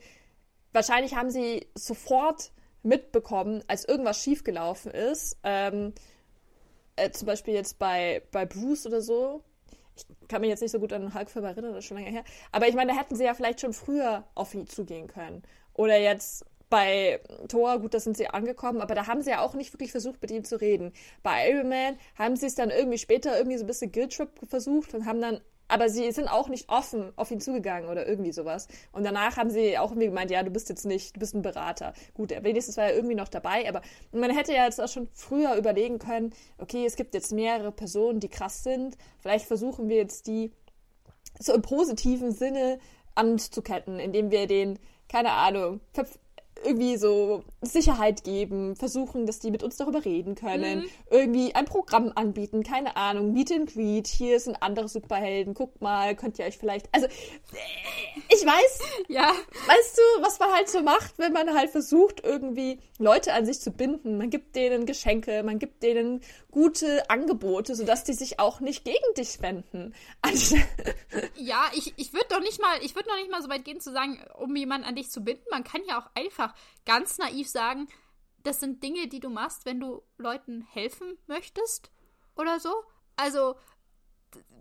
wahrscheinlich haben sie sofort mitbekommen, als irgendwas schiefgelaufen ist, ähm, äh, zum Beispiel jetzt bei, bei Bruce oder so, ich kann mich jetzt nicht so gut an den Hulk-Film erinnern, das ist schon länger her, aber ich meine, da hätten sie ja vielleicht schon früher auf ihn zugehen können. Oder jetzt bei Thor, gut, da sind sie angekommen, aber da haben sie ja auch nicht wirklich versucht, mit ihm zu reden. Bei Iron Man haben sie es dann irgendwie später irgendwie so ein bisschen Guilt-Trip versucht und haben dann, aber sie sind auch nicht offen auf ihn zugegangen oder irgendwie sowas. Und danach haben sie auch irgendwie gemeint, ja, du bist jetzt nicht, du bist ein Berater. Gut, wenigstens war er irgendwie noch dabei, aber man hätte ja jetzt auch schon früher überlegen können, okay, es gibt jetzt mehrere Personen, die krass sind, vielleicht versuchen wir jetzt die so im positiven Sinne anzuketten, indem wir den, keine Ahnung, Pf- irgendwie so Sicherheit geben, versuchen, dass die mit uns darüber reden können, mhm. irgendwie ein Programm anbieten, keine Ahnung, Meet and Greet, hier sind andere Superhelden, guckt mal, könnt ihr euch vielleicht, also ich weiß, ja. weißt du, was man halt so macht, wenn man halt versucht, irgendwie Leute an sich zu binden, man gibt denen Geschenke, man gibt denen gute Angebote, sodass die sich auch nicht gegen dich wenden. Also, ja, ich, ich würde doch nicht mal, ich würde noch nicht mal so weit gehen zu sagen, um jemanden an dich zu binden, man kann ja auch einfach ganz naiv sagen, das sind Dinge, die du machst, wenn du Leuten helfen möchtest oder so. Also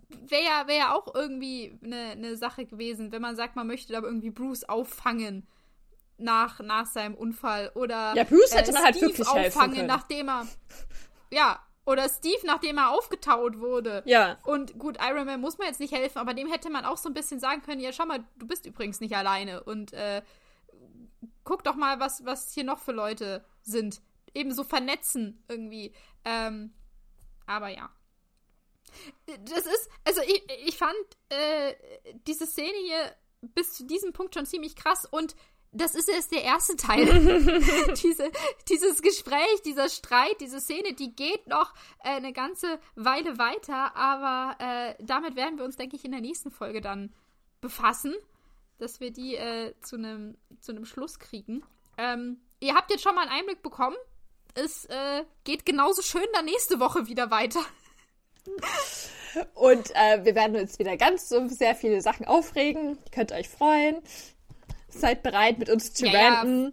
wäre ja wär auch irgendwie eine ne Sache gewesen, wenn man sagt, man möchte da irgendwie Bruce auffangen nach, nach seinem Unfall oder ja, Bruce hätte äh, man halt Steve wirklich auffangen, helfen nachdem er ja, oder Steve, nachdem er aufgetaut wurde. Ja. Und gut, Iron Man muss man jetzt nicht helfen, aber dem hätte man auch so ein bisschen sagen können, ja, schau mal, du bist übrigens nicht alleine und äh, guck doch mal, was, was hier noch für Leute sind. Eben so vernetzen irgendwie. Ähm, aber ja. Das ist, also ich, ich fand äh, diese Szene hier bis zu diesem Punkt schon ziemlich krass und das ist erst der erste Teil. Diese, dieses Gespräch, dieser Streit, diese Szene, die geht noch äh, eine ganze Weile weiter, aber äh, damit werden wir uns, denke ich, in der nächsten Folge dann befassen, dass wir die äh, zu einem zu einem Schluss kriegen. Ähm, ihr habt jetzt schon mal einen Einblick bekommen. Es äh, geht genauso schön dann nächste Woche wieder weiter. Und äh, wir werden uns wieder ganz so sehr viele Sachen aufregen. Ihr könnt euch freuen. Seid bereit, mit uns zu ja, ranten.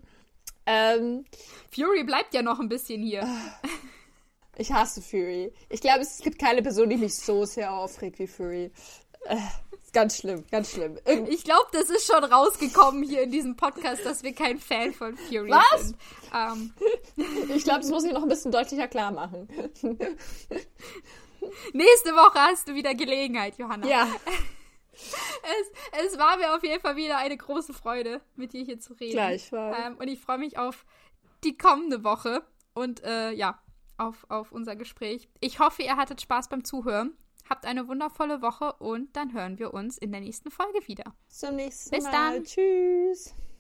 Ja. Ähm, Fury bleibt ja noch ein bisschen hier. Ich hasse Fury. Ich glaube, es gibt keine Person, die mich so sehr aufregt wie Fury. Äh, ist ganz schlimm, ganz schlimm. Irgend- ich glaube, das ist schon rausgekommen hier in diesem Podcast, dass wir kein Fan von Fury Was? sind. Ähm. Ich glaube, das muss ich noch ein bisschen deutlicher klar machen. Nächste Woche hast du wieder Gelegenheit, Johanna. Ja. Es, es war mir auf jeden Fall wieder eine große Freude, mit dir hier zu reden. Gleichfalls. Ähm, und ich freue mich auf die kommende Woche und äh, ja, auf, auf unser Gespräch. Ich hoffe, ihr hattet Spaß beim Zuhören. Habt eine wundervolle Woche und dann hören wir uns in der nächsten Folge wieder. Zum nächsten Mal. Bis dann. Tschüss.